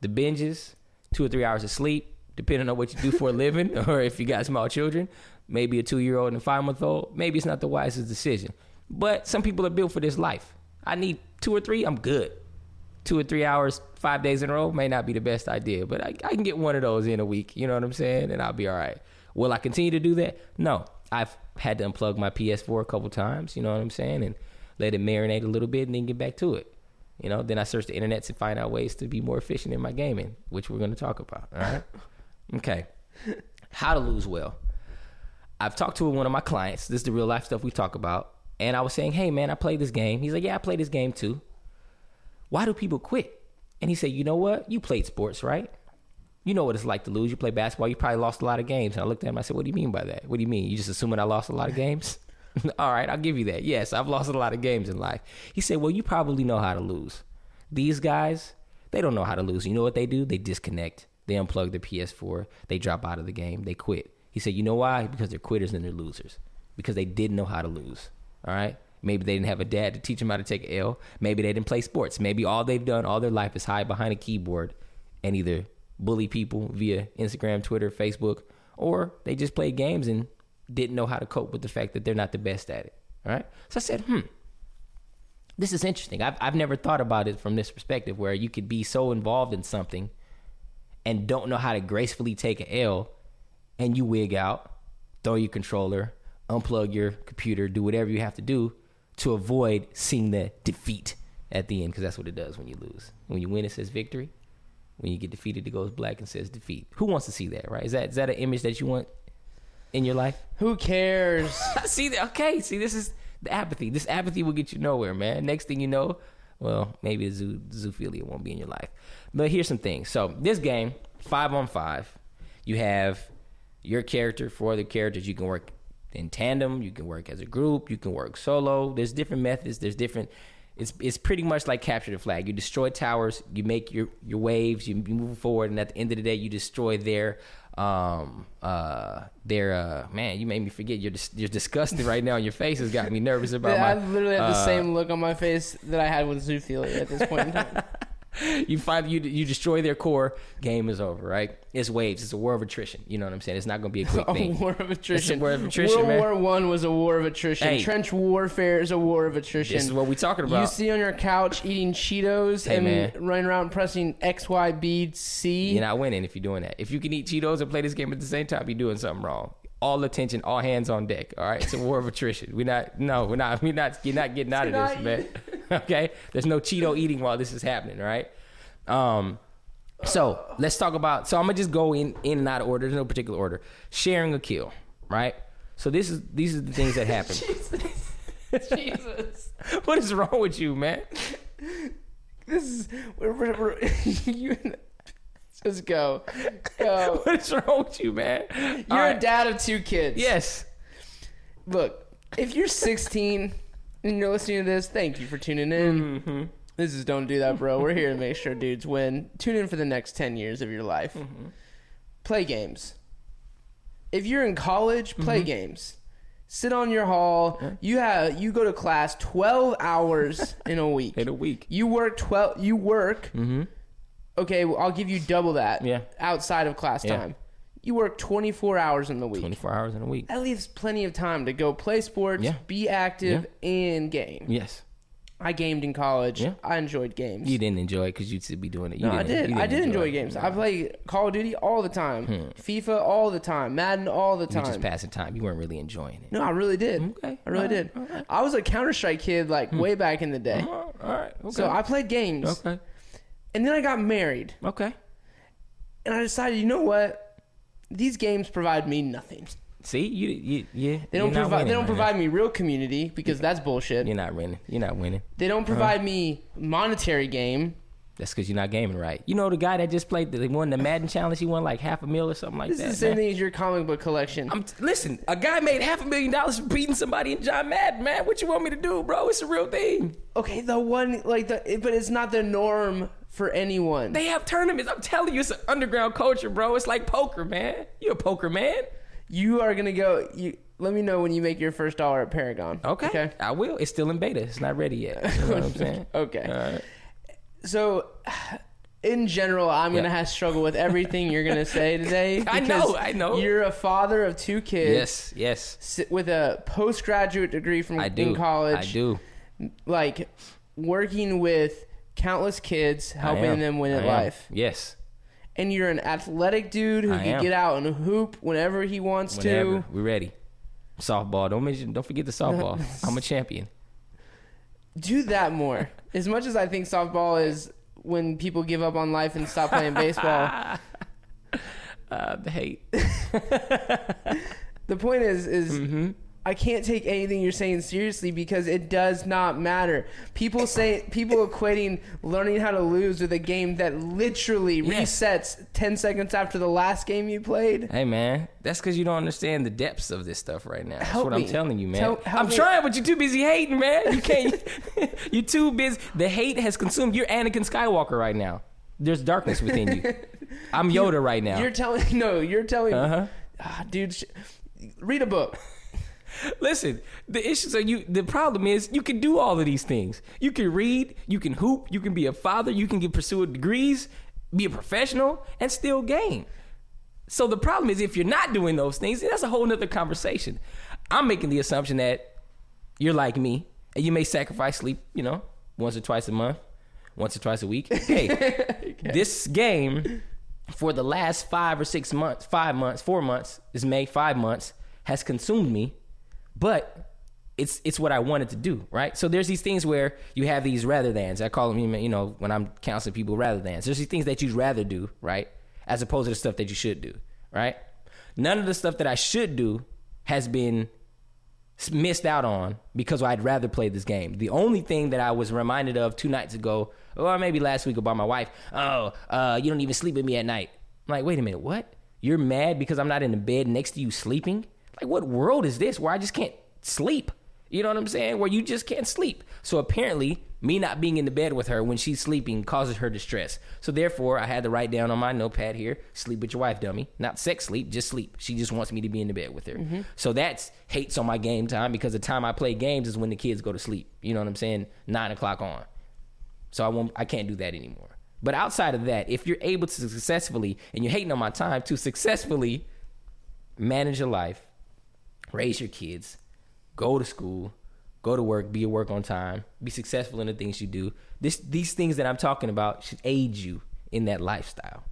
the binges, 2 or 3 hours of sleep, depending on what you do for a living, or if you got small children, maybe a 2-year-old and a 5-month-old, maybe it's not the wisest decision. But some people are built for this life. I need 2 or 3, I'm good. 2 or 3 hours, 5 days in a row may not be the best idea, but I can get one of those in a week, you know what I'm saying? And I'll be all right. Will I continue to do that? No. I've had to unplug my PS4 a couple times, you know what I'm saying, and let it marinate a little bit and then get back to it. You know, then I search the internet to find out ways to be more efficient in my gaming, which we're going to talk about, all right? Okay. How to lose well. I've talked to one of my clients. This is the real life stuff we talk about. And I was saying, hey, man, I played this game. He's like, yeah, I played this game too. Why do people quit? And he said, you know what? You played sports, right? You know what it's like to lose. You play basketball. You probably lost a lot of games. And I looked at him. I said, what do you mean by that? What do you mean? You just assuming I lost a lot of games? All right, I'll give you that. Yes, I've lost a lot of games in life. He said, well, you probably know how to lose. These guys, they don't know how to lose. You know what they do? They disconnect. They unplug their PS4. They drop out of the game. They quit. He said, you know why? Because they're quitters and they're losers. Because they didn't know how to lose. All right? Maybe they didn't have a dad to teach them how to take an L. Maybe they didn't play sports. Maybe all they've done all their life is hide behind a keyboard and either bully people via Instagram, Twitter, Facebook, or they just play games and didn't know how to cope with the fact that they're not the best at it. All right? So I said, this is interesting. I've never thought about it from this perspective where you could be so involved in something and don't know how to gracefully take an L, and you wig out, throw your controller, unplug your computer, do whatever you have to do to avoid seeing the defeat at the end, because that's what it does when you lose. When you win, it says victory. When you get defeated, it goes black and says defeat. Who wants to see that, right? Is that an image that you want in your life? Who cares? See, this is the apathy. This apathy will get you nowhere, man. Next thing you know, well, maybe zoophilia won't be in your life. But here's some things. So this game, 5-on-5, you have your character, 4 other characters. You can work in tandem. You can work as a group. You can work solo. There's different methods. There's different... It's pretty much like capture the flag. You destroy towers. You make your waves. You move forward. And at the end of the day, you destroy man, you made me forget. You're disgusted right now. And your face has got me nervous about I literally have the same look on my face that I had with zoophilia at this point in time. You destroy their core, game is over, right? It's waves. It's a war of attrition. You know what I'm saying? It's not going to be a quick thing. War of attrition. It's a war of attrition, World War I was a war of attrition. Hey, trench warfare is a war of attrition. This is what we're talking about. You sit on your couch eating Cheetos running around pressing X, Y, B, C. You're not winning if you're doing that. If you can eat Cheetos and play this game at the same time, you're doing something wrong. All attention, all hands on deck. All right, it's a war of attrition. You're not getting out of this, man. Okay, there's no Cheeto eating while this is happening. All right. So let's talk about. So I'm gonna just go in and out of order. There's no particular order. Sharing a kill, right? So these are the things that happen. Jesus. What is wrong with you, man? Just go. What is wrong with you, man? You're a dad of 2 kids. Yes. Look, if you're 16 and you're listening to this, thank you for tuning in. Mm-hmm. This is Don't Do That, Bro. We're here to make sure dudes win. Tune in for the next 10 years of your life. Mm-hmm. Play games. If you're in college, play games. Sit on your hall. Yeah. You go to class 12 hours in a week. You work 12. You work. Mm-hmm. Okay, well, I'll give you double that outside of class time. You work 24 hours in the week. That leaves plenty of time to go play sports, be active, and game. Yes. I gamed in college. Yeah. I enjoyed games. You didn't enjoy it because you'd still be doing it. I did enjoy games. No. I played Call of Duty all the time. FIFA all the time. Madden all the time. You just passing time. You weren't really enjoying it. No, I really did. Okay. I really did. Right. I was a Counter-Strike kid way back in the day. All right. Okay. So I played games. Okay. And then I got married. Okay. And I decided, you know what? These games provide me nothing. See? They don't provide me real community because that's bullshit. You're not winning. They don't provide me monetary game. That's because you're not gaming right. You know the guy that just played, they won the Madden Challenge, he won like $500,000 or something like that. This is the same thing as your comic book collection. Listen, a guy made $500,000 beating somebody in John Madden, man. What you want me to do, bro? It's a real thing. Okay, but it's not the norm for anyone. They have tournaments. I'm telling you, it's an underground culture, bro. It's like poker, man. You're a poker man. You are going to go... Let me know when you make your first dollar at Paragon. Okay? I will. It's still in beta. It's not ready yet. You know what I'm saying? Okay. All right. So, in general, I'm going to have to struggle with everything you're going to say today. I know. You're a father of 2 kids. Yes. With a postgraduate degree in college. I do. Like, working with countless kids, helping them win at life. Yes. And you're an athletic dude who can get out and hoop whenever he wants to. We're ready. Softball. Don't forget the softball. I'm a champion. Do that more. As much as I think softball is when people give up on life and stop playing baseball. The hate. The point is I can't take anything you're saying seriously because it does not matter. People equating learning how to lose with a game that literally resets 10 seconds after the last game you played. Hey, man, that's because you don't understand the depths of this stuff right now. That's help what me. I'm telling you, man. I'm trying, but you're too busy hating, man. You can't. You're too busy. The hate has consumed. You're Anakin Skywalker right now. There's darkness within you. I'm Yoda right now. You're telling me. Dude, read a book. Listen, the problem is you can do all of these things. You can read, you can hoop, you can be a father, you can pursue degrees, be a professional, and still game. So the problem is if you're not doing those things, that's a whole nother conversation. I'm making the assumption that you're like me, and you may sacrifice sleep, once or twice a month, once or twice a week. Hey, okay. This game for the last 5 or 6 months, 4 months, is made 5 months, has consumed me. But it's what I wanted to do, right? So there's these things where you have these rather thans. I call them, when I'm counseling people, rather thans. There's these things that you'd rather do, right? As opposed to the stuff that you should do, right? None of the stuff that I should do has been missed out on because I'd rather play this game. The only thing that I was reminded of 2 nights ago, or maybe last week by my wife, you don't even sleep with me at night. I'm like, wait a minute, what? You're mad because I'm not in the bed next to you sleeping? Like, what world is this where I just can't sleep? You know what I'm saying? Where you just can't sleep. So apparently, me not being in the bed with her when she's sleeping causes her distress. So therefore, I had to write down on my notepad here, sleep with your wife, dummy. Not sex sleep, just sleep. She just wants me to be in the bed with her. Mm-hmm. So that's hates on my game time because the time I play games is when the kids go to sleep. You know what I'm saying? 9 o'clock on. So I can't do that anymore. But outside of that, if you're able to successfully, and you're hating on my time, to successfully manage your life, raise your kids, go to school, go to work, be at work on time, be successful in the things you do. These things that I'm talking about should aid you in that lifestyle.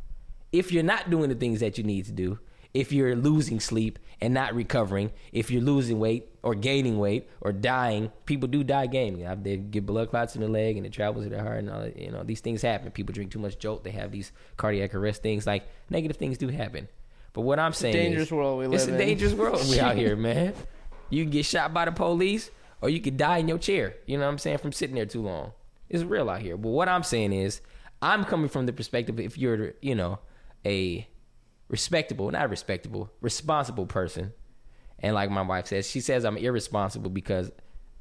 If you're not doing the things that you need to do, if you're losing sleep and not recovering, if you're losing weight or gaining weight or dying, people do die gaming. They get blood clots in their leg and it travels to their heart and all that, these things happen. People drink too much Jolt. They have these cardiac arrest things. Like, negative things do happen. But what I'm saying is... It's a dangerous world we live in. It's a dangerous world we out here, man. You can get shot by the police, or you could die in your chair, you know what I'm saying, from sitting there too long. It's real out here. But what I'm saying is, I'm coming from the perspective, if you're, a responsible person, and like my wife says, she says I'm irresponsible because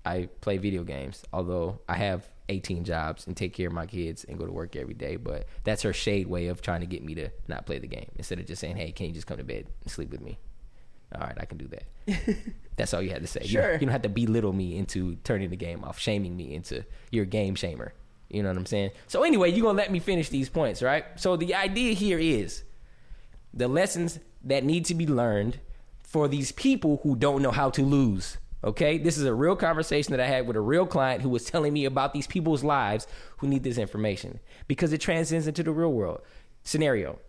I play video games, although I have 18 jobs and take care of my kids and go to work every day. But that's her shade way of trying to get me to not play the game instead of just saying, hey, can you just come to bed and sleep with me? All right, I can do that. That's all you had to say. Sure. You don't have to belittle me into turning the game off, shaming me into your game shamer. You know what I'm saying? So anyway, you're going to let me finish these points, right? So the idea here is the lessons that need to be learned for these people who don't know how to lose. Okay, this is a real conversation that I had with a real client who was telling me about these people's lives who need this information because it transcends into the real world scenario.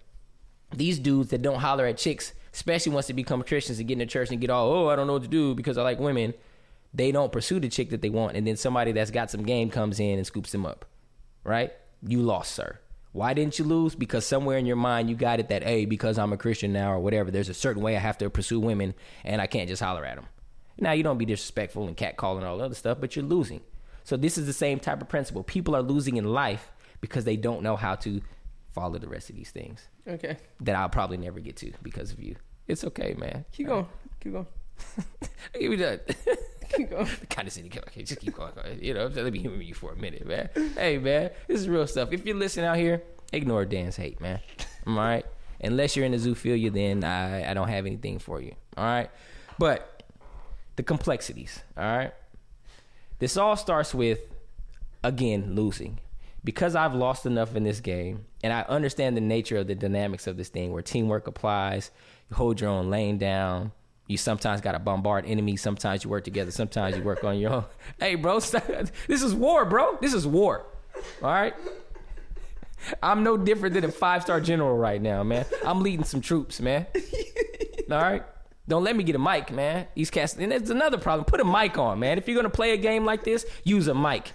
These dudes that don't holler at chicks, especially once they become Christians and get in the church and get all, I don't know what to do because I like women. They don't pursue the chick that they want. And then somebody that's got some game comes in and scoops them up. Right? You lost, sir. Why didn't you lose? Because somewhere in your mind, you got it that, hey, because I'm a Christian now or whatever, there's a certain way I have to pursue women and I can't just holler at them. Now, you don't be disrespectful and catcalling and all that other stuff, but you're losing. So this is the same type of principle. People are losing in life because they don't know how to follow the rest of these things. Okay. That I'll probably never get to because of you. It's okay, man. Keep going. Keep going. Give me that. Keep going. Okay, just keep going. Let me hear you for a minute, man. Hey, man, this is real stuff. If you're listening out here, ignore Dan's hate, man. All right? Unless you're in the zoophilia, then I don't have anything for you. All right? But... the complexities, all right? This all starts with, again, losing. Because I've lost enough in this game, and I understand the nature of the dynamics of this thing where teamwork applies, you hold your own lane down, you sometimes got to bombard enemies, sometimes you work together, sometimes you work on your own. Hey, bro, this is war, bro. This is war, all right? I'm no different than a 5-star general right now, man. I'm leading some troops, man, all right? Don't let me get a mic, man. These cats, and that's another problem. Put a mic on, man. If you're going to play a game like this, use a mic.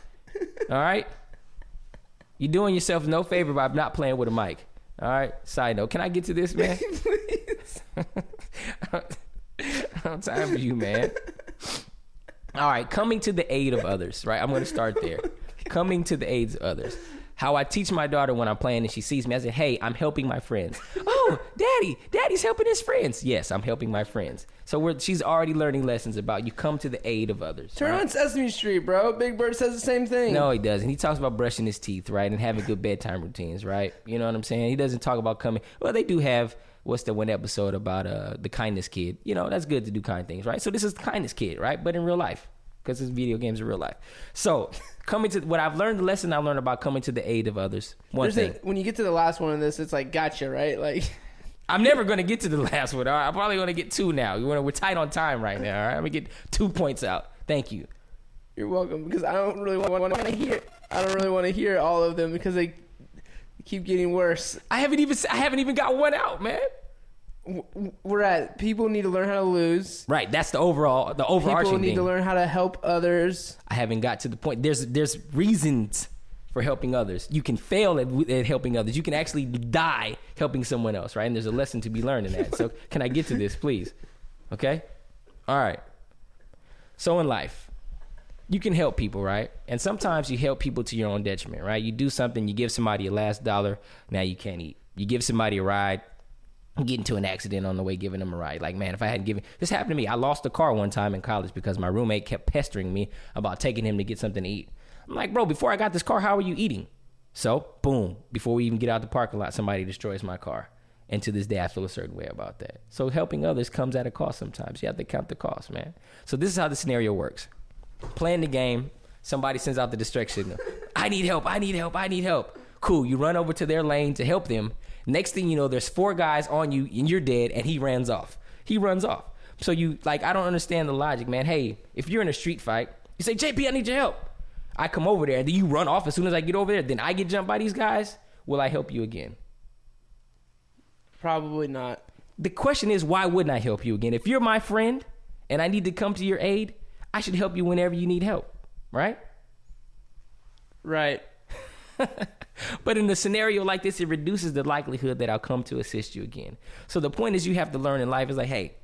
All right? You're doing yourself no favor by not playing with a mic. All right? Side note. Can I get to this, man? Please. I don't have time for you, man. All right, coming to the aid of others, right? I'm going to start there. Coming to the aids of others. How I teach my daughter when I'm playing and she sees me, I say, hey, I'm helping my friends. Oh, daddy's helping his friends. Yes, I'm helping my friends. So she's already learning lessons about you come to the aid of others. Turn on Sesame Street, bro. Big Bird says the same thing. No, he doesn't. He talks about brushing his teeth, right, and having good bedtime routines, right? You know what I'm saying? He doesn't talk about coming. Well, they do have, what's the one episode about the kindness kid? You know, that's good to do kind things, right? So this is the kindness kid, right, but in real life. Because it's video games in real life. So, coming to what I've learned, the lesson I learned about coming to the aid of others. One thing. When you get to the last one of this, it's like, gotcha, right? Like, I'm never going to get to the last one. All right? I'm probably going to get two now. We're tight on time right now. All right? I'm going to get 2 points out. Thank you. You're welcome. Because I don't really want to hear. I don't really want to hear all of them because they keep getting worse. I haven't even got one out, man. We're at people need to learn how to lose. Right, that's the overarching thing. People need to learn how to help others. I haven't got to the point. There's reasons for helping others. You can fail at helping others. You can actually die helping someone else, right? And there's a lesson to be learned in that. So can I get to this, please? Okay? All right. So in life, you can help people, right? And sometimes you help people to your own detriment, right? You do something, you give somebody your last dollar, now you can't eat. You give somebody a ride, get into an accident on the way giving them a ride. Like, man, if I hadn't given... This happened to me. I lost a car one time in college because my roommate kept pestering me about taking him to get something to eat. I'm like, bro, before I got this car, how are you eating? So, boom, before we even get out the parking lot, somebody destroys my car. And to this day, I feel a certain way about that. So helping others comes at a cost sometimes. You have to count the cost, man. So this is how the scenario works. Playing the game, somebody sends out the distraction signal. I need help. Cool, you run over to their lane to help them. Next thing you know, there's four guys on you, and you're dead, and he runs off. So you, like, I don't understand the logic, man. Hey, if you're in a street fight, you say, JP, I need your help. I come over there, and then you run off as soon as I get over there. Then I get jumped by these guys. Will I help you again? Probably not. The question is, why wouldn't I help you again? If you're my friend, and I need to come to your aid, I should help you whenever you need help, right? Right. But in a scenario like this, it reduces the likelihood that I'll come to assist you again. So the point is you have to learn in life is like, hey,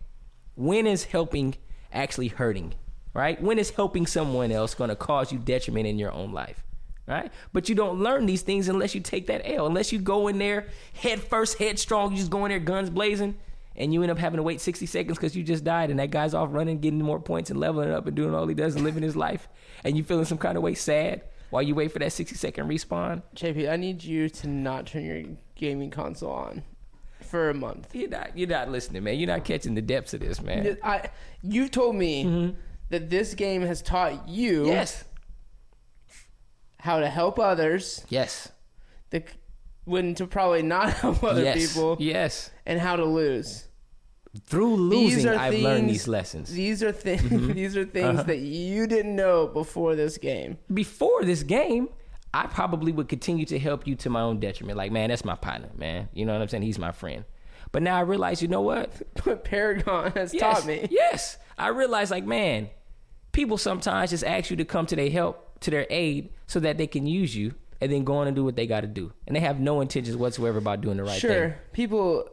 when is helping actually hurting, right? When is helping someone else going to cause you detriment in your own life, right? But you don't learn these things unless you take that L, unless you go in there head first, headstrong, you just go in there guns blazing, and you end up having to wait 60 seconds because you just died, and that guy's off running, getting more points and leveling up and doing all he does and living his life, and you feeling some kind of way sad. While you wait for that 60-second respawn. JP, I need you to not turn your gaming console on for a month. You're not listening, man. You're not catching the depths of this, man. You told me that this game has taught you how to help others. Yes. When to probably not help other people. Yes. And how to lose. Through losing, I've learned these lessons. These are things that you didn't know before this game. Before this game, I probably would continue to help you to my own detriment. Like, man, that's my partner, man. You know what I'm saying? He's my friend. But now I realize, you know what? Paragon has taught me. Yes. I realize, like, man, people sometimes just ask you to come to their help, to their aid, so that they can use you and then go on and do what they got to do. And they have no intentions whatsoever about doing the right thing. Sure. People...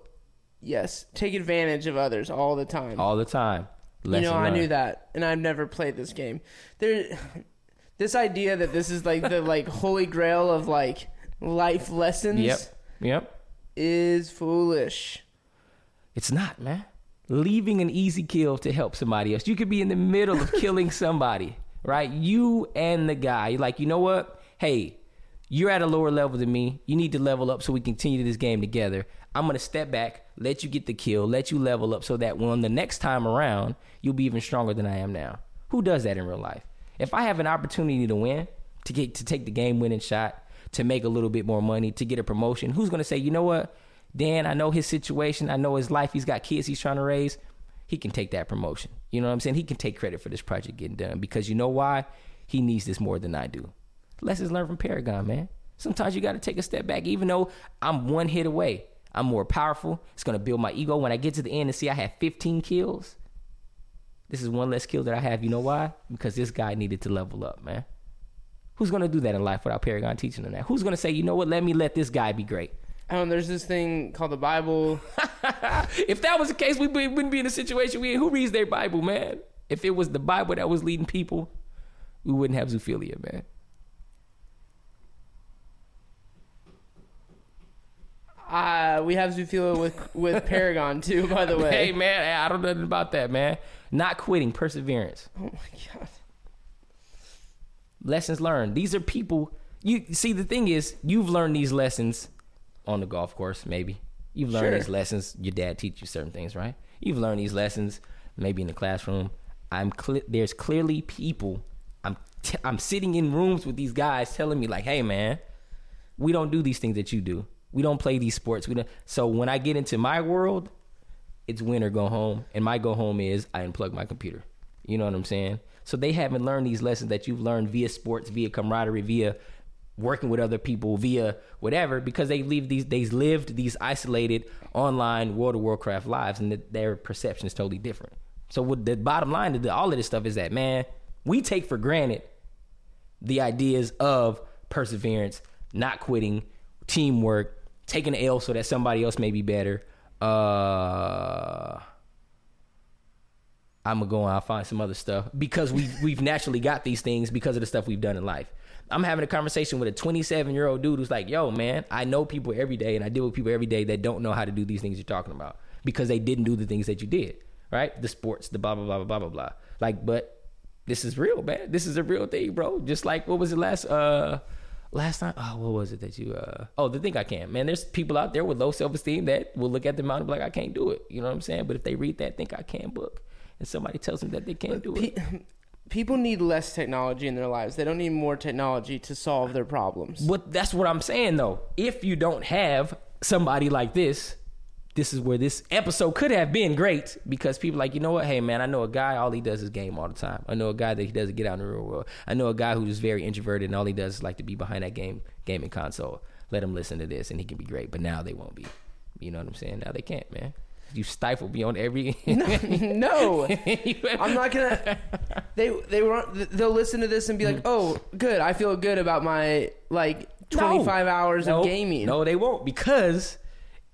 Yes, take advantage of others all the time. All the time. Lesson learned. I knew that, and I've never played this game. This idea that this is like the like holy grail of like life lessons. Yep. Is foolish. It's not, man. Leaving an easy kill to help somebody else. You could be in the middle of killing somebody, right? You and the guy. You're like, you know what? Hey, you're at a lower level than me. You need to level up so we continue this game together. I'm going to step back, let you get the kill, let you level up so that when the next time around, you'll be even stronger than I am now. Who does that in real life? If I have an opportunity to win, to take the game-winning shot, to make a little bit more money, to get a promotion, who's going to say, you know what, Dan, I know his situation, I know his life, he's got kids he's trying to raise, he can take that promotion. You know what I'm saying? He can take credit for this project getting done because you know why? He needs this more than I do. Lessons learned from Paragon, man. Sometimes you got to take a step back, even though I'm one hit away. I'm more powerful. It's going to build my ego. When I get to the end and see I have 15 kills, this is one less kill that I have. You know why? Because this guy needed to level up, man. Who's going to do that in life without Paragon teaching them that? Who's going to say, you know what, let this guy be great? There's this thing called the Bible. If that was the case, we wouldn't be in the situation. Who reads their Bible, man? If it was the Bible that was leading people, we wouldn't have zoophilia, man. We have zoophilia with Paragon too, by the way. Hey man, I don't know nothing about that, man. Not quitting, perseverance. Oh my God. Lessons learned. These are people. You see, the thing is, you've learned these lessons on the golf course, maybe. You've learned these lessons. Your dad teaches you certain things, right? You've learned these lessons, maybe in the classroom. There's clearly people. I'm sitting in rooms with these guys telling me like, hey man, we don't do these things that you do. We don't play these sports. So when I get into my world, it's win or go home. And my go home is I unplug my computer. You know what I'm saying? So they haven't learned these lessons that you've learned via sports, via camaraderie, via working with other people, via whatever, because they've lived these isolated online World of Warcraft lives, and their perception is totally different. So with the bottom line to all of this stuff is that, man, we take for granted the ideas of perseverance, not quitting, teamwork, taking an L so that somebody else may be better. I'm going to go and I'll find some other stuff because we've naturally got these things because of the stuff we've done in life. I'm having a conversation with a 27-year-old dude who's like, yo, man, I know people every day and I deal with people every day that don't know how to do these things you're talking about because they didn't do the things that you did, right? The sports, the blah, blah, blah, blah, blah, blah. Like, but this is real, man. This is a real thing, bro. Just like, what was it last time? Oh, what was it that you... the thing I can't. Man, there's people out there with low self-esteem that will look at the mountain and be like, I can't do it. You know what I'm saying? But if they read that, think I can book, and somebody tells them that they can't do it. People need less technology in their lives. They don't need more technology to solve their problems. But that's what I'm saying, though. If you don't have somebody like this, this is where this episode could have been great, because people are like, you know what? Hey, man, I know a guy, all he does is game all the time. I know a guy that he doesn't get out in the real world. I know a guy who's very introverted and all he does is like to be behind that gaming console. Let him listen to this and he can be great. But now they won't be. You know what I'm saying? Now they can't, man. You stifle me on every... No. I'm not going to... They'll listen to this and be like, oh, good. I feel good about my, like, 25 hours of gaming. No, they won't, because...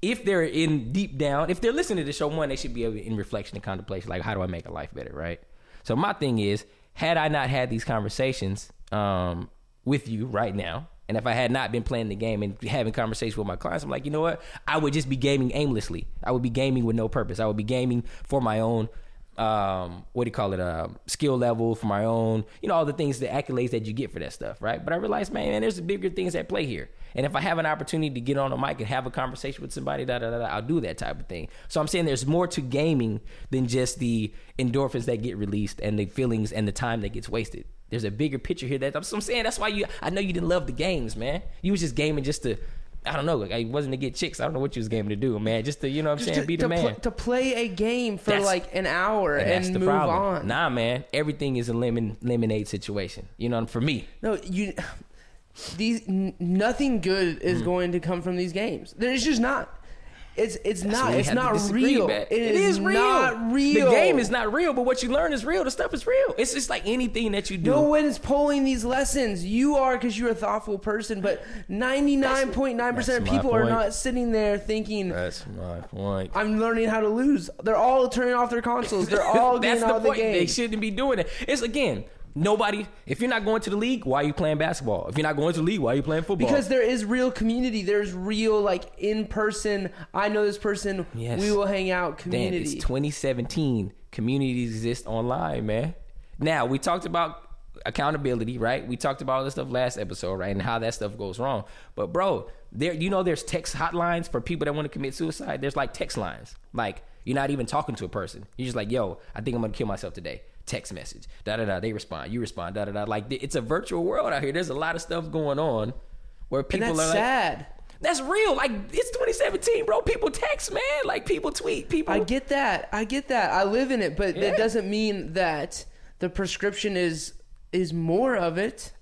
If they're in deep down, if they're listening to the show, one, they should be able to, in reflection and contemplation, like, how do I make a life better, right? So my thing is, had I not had these conversations with you right now, and if I had not been playing the game and having conversations with my clients, I'm like, you know what? I would just be gaming aimlessly. I would be gaming with no purpose. I would be gaming for my own, skill level, for my own, all the things, the accolades that you get for that stuff, right? But I realized, man, there's bigger things at play here. And if I have an opportunity to get on a mic and have a conversation with somebody, I'll do that type of thing. So I'm saying there's more to gaming than just the endorphins that get released and the feelings and the time that gets wasted. There's a bigger picture here. So I'm saying that's why I know you didn't love the games, man. You was just gaming just to... I don't know. Like, I wasn't to get chicks. I don't know what you was game to do, man. Just to, be the man. To play a game for an hour and move on. Nah, man. Everything is a lemonade situation. For me. No, nothing good is going to come from these games. It's just not. It's not real. It is real. Not real. The game is not real, but what you learn is real. The stuff is real. It's just like anything that you do. No one is pulling these lessons. You are, because you're a thoughtful person, but 99.9% of people are not sitting there thinking, that's my point, I'm learning how to lose. They're all turning off their consoles. They're all getting out of the game. They shouldn't be doing it. It's, again... Nobody, if you're not going to the league, why are you playing basketball? If you're not going to the league, why are you playing football? Because there is real community. There's real, in-person, I know this person, yes. We will hang out community. Dan, it's 2017. Communities exist online, man. Now, we talked about accountability, right? We talked about all this stuff last episode, right? And how that stuff goes wrong. But, bro, there, there's text hotlines for people that want to commit suicide. There's, text lines. You're not even talking to a person. You're just like, yo, I think I'm going to kill myself today. Text message, they respond, you respond, it's a virtual world out here. There's a lot of stuff going on where people are sad. That's real. It's 2017, bro. People text, man. People tweet, people. I get that. I live in it, but that doesn't mean that the prescription is more of it.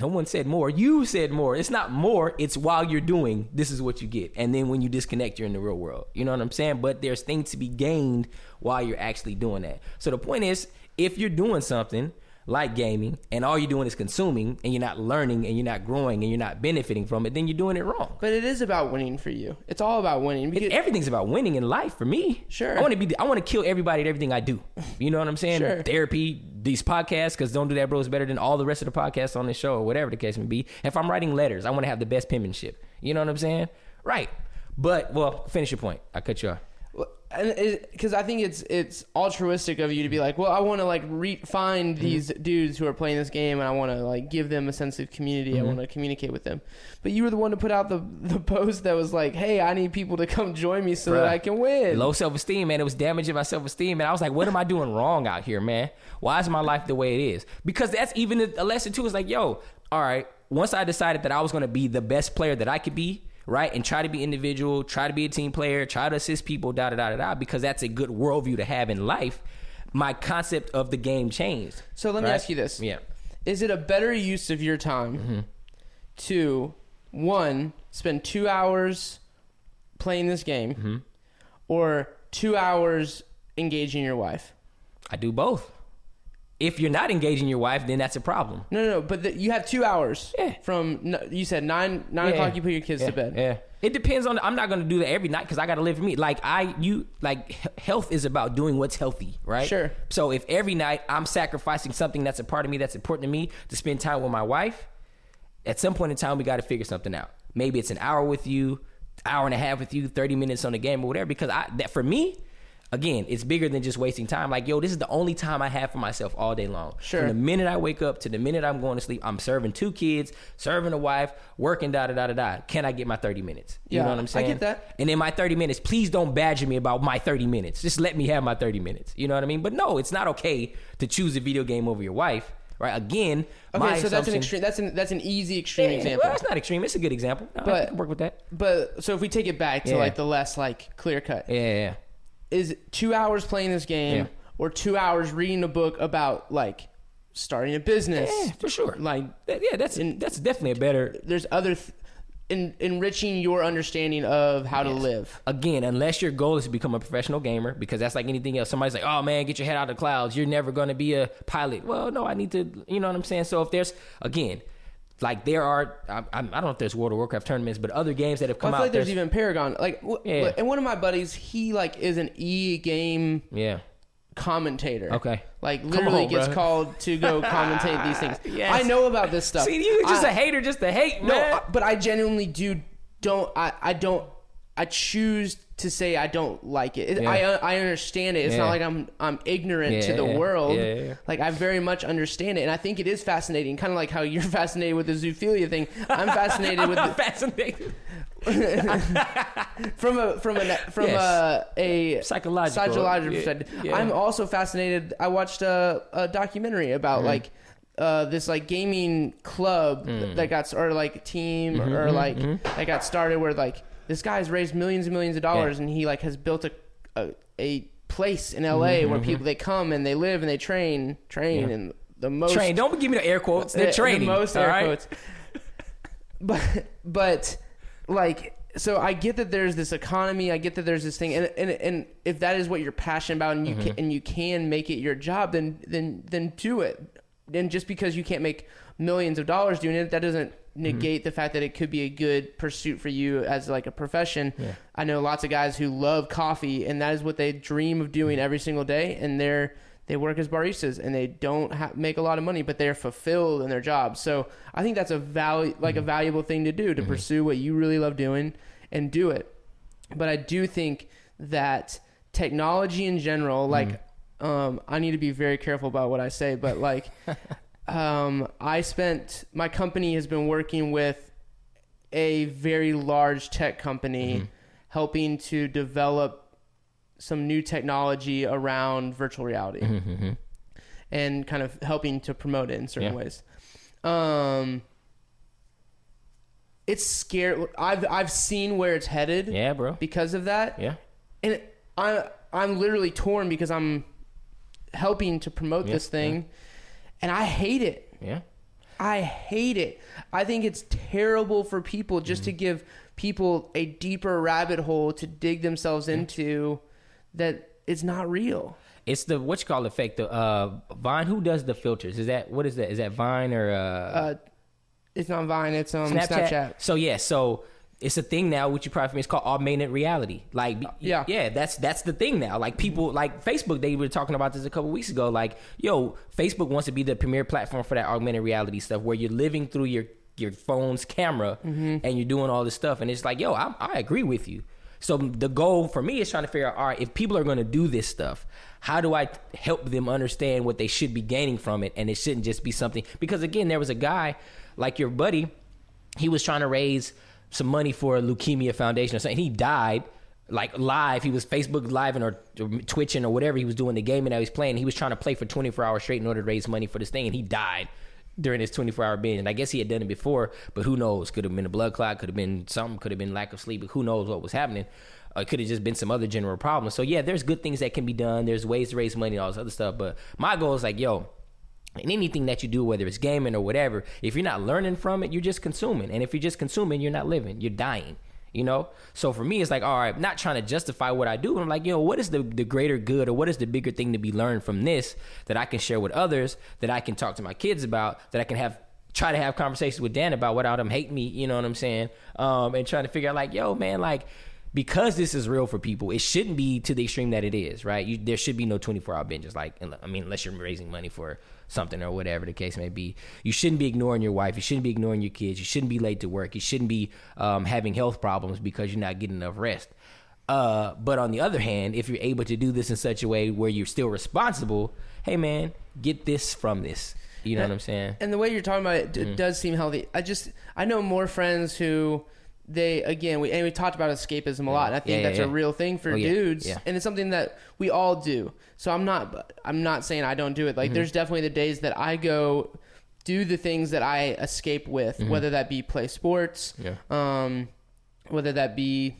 No one said more. You said more. It's not more. It's while you're doing, this is what you get. And then when you disconnect, you're in the real world. You know what I'm saying? But there's things to be gained while you're actually doing that. So the point is, if you're doing something, like gaming, and all you're doing is consuming, and you're not learning, and you're not growing, and you're not benefiting from it, then you're doing it wrong. But it is about winning for you. It's all about winning. Everything's about winning in life for me. Sure. I want to kill everybody at everything I do. You know what I'm saying? Sure. Therapy, these podcasts, because Don't Do That Bro is better than all the rest of the podcasts on this show or whatever the case may be. If I'm writing letters, I want to have the best penmanship. You know what I'm saying? Right. But, well, finish your point. I cut you off. Because I think it's altruistic of you to be like, well, I want to like find these dudes who are playing this game, and I want to like give them a sense of community. Mm-hmm. I want to communicate with them. But you were the one to put out the post that was like, hey, I need people to come join me so that I can win. Low self-esteem, man. It was damaging my self-esteem, and I was like, what am I doing wrong out here, man? Why is my life the way it is? Because that's even a lesson too. It's like, yo, all right, once I decided that I was going to be the best player that I could be, right, and try to be individual, try to be a team player, try to assist people, because that's a good worldview to have in life, my concept of the game changed. So let me ask you this. Yeah. Is it a better use of your time to, one, spend 2 hours playing this game or 2 hours engaging your wife? I do both. If you're not engaging your wife, then that's a problem. No. But you have 2 hours from, you said nine o'clock, you put your kids to bed. Yeah. It depends on, I'm not going to do that every night because I got to live for me. Health is about doing what's healthy, right? Sure. So if every night I'm sacrificing something that's a part of me that's important to me to spend time with my wife, at some point in time, we got to figure something out. Maybe it's an hour with you, hour and a half with you, 30 minutes on the game or whatever, because for me, again, it's bigger than just wasting time. Like, yo, this is the only time I have for myself all day long. Sure. From the minute I wake up to the minute I'm going to sleep, I'm serving 2 kids, serving a wife, working, Can I get my 30 minutes? You know what I'm saying? I get that. And in my 30 minutes, please don't badger me about my 30 minutes. Just let me have my 30 minutes. You know what I mean? But no, it's not okay to choose a video game over your wife. Right, again, okay, my so that's an extreme. That's an easy extreme example. Well, it's not extreme. It's a good example. No, I can work with that. But so if we take it back to like the less like clear cut. Yeah. Is 2 hours playing this game or 2 hours reading a book about like starting a business? Yeah, for sure. Like, yeah, that's definitely a better. There's other enriching your understanding of how to live. Again, unless your goal is to become a professional gamer, because that's like anything else. Somebody's like, oh man, get your head out of the clouds. You're never going to be a pilot. Well, no, I need to. You know what I'm saying? So if there's I don't know if there's World of Warcraft tournaments, but other games that have come out. I feel like there's even Paragon. And one of my buddies, he is an e-game commentator. Okay. Like literally on, gets called to go commentate these things. Yes. I know about this stuff. See, you're just a hater just to hate, man. No, but I genuinely I choose to say I don't like it. I understand it. It's not like I'm ignorant to the world. Yeah. Like I very much understand it, and I think it is fascinating. Kind of like how you're fascinated with the zoophilia thing. I'm fascinated with the fascinated from a psychological perspective. Yeah. I'm also fascinated. I watched a documentary about this like gaming club that got team or that got started where like. This guy's raised millions and millions of dollars, and he has built a place in L.A. where people they come and they live and they train and the most train. Don't give me the air quotes. They're training. The most air quotes. So I get that there's this economy. I get that there's this thing, and if that is what you're passionate about, and you can make it your job, then do it. And just because you can't make millions of dollars doing it, that doesn't negate the fact that it could be a good pursuit for you as like a profession. Yeah. I know lots of guys who love coffee, and that is what they dream of doing every single day. And they work as baristas, and they don't make a lot of money, but they're fulfilled in their job. So I think that's a valuable thing to do, to pursue what you really love doing and do it. But I do think that technology in general, I need to be very careful about what I say, but my company has been working with a very large tech company helping to develop some new technology around virtual reality and kind of helping to promote it in certain ways. It's scary. I've seen where it's headed. Yeah, bro. Because of that. Yeah. And I'm literally torn because I'm helping to promote this thing. Yeah. And I hate it. Yeah. I hate it. I think it's terrible for people just to give people a deeper rabbit hole to dig themselves into that it's not real. It's the what you call effect. The Vine. Who does the filters? Is that what is that? Is that Vine or? It's not Vine. It's Snapchat. So yeah. So it's a thing now. Which you probably mean, it's called augmented reality. Like yeah. That's the thing now. Like people like Facebook. They were talking about this a couple weeks ago. Like yo, Facebook wants to be the premier platform for that augmented reality stuff, where you're living through your phone's camera and you're doing all this stuff. And it's like yo, I agree with you. So the goal for me is trying to figure out, all right, if people are going to do this stuff, how do I help them understand what they should be gaining from it? And it shouldn't just be something, because again, there was a guy like your buddy, he was trying to raise some money for a leukemia foundation or something. He died like live. He was Facebook live and or twitching or whatever. He was doing the game and I was playing. He was trying to play for 24 hours straight in order to raise money for this thing. And he died during his 24-hour binge. And I guess he had done it before, but who knows? Could have been a blood clot, could have been something, could have been lack of sleep, but who knows what was happening. It could have just been some other general problem. So, yeah, there's good things that can be done. There's ways to raise money and all this other stuff. But my goal is like, yo, in anything that you do, whether it's gaming or whatever, if you're not learning from it, you're just consuming. And if you're just consuming, you're not living. You're dying, you know? So, for me, it's like, all right, not trying to justify what I do. I'm like, yo, what is the greater good, or what is the bigger thing to be learned from this that I can share with others, that I can talk to my kids about, that I can have try to have conversations with Dan about without him hating me, you know what I'm saying? And trying to figure out like, yo, man, like, because this is real for people, it shouldn't be to the extreme that it is, right? There should be no 24-hour binges. Like, I mean, unless you're raising money for something or whatever the case may be. You shouldn't be ignoring your wife. You shouldn't be ignoring your kids. You shouldn't be late to work. You shouldn't be having health problems because you're not getting enough rest. But on the other hand, if you're able to do this in such a way where you're still responsible, hey, man, get this from this. You know what I'm saying? And the way you're talking about it does seem healthy. I know more friends who... We talked about escapism a lot. And I think that's a real thing for dudes, and it's something that we all do. So I'm not saying I don't do it. Like there's definitely the days that I go do the things that I escape with, whether that be play sports, whether that be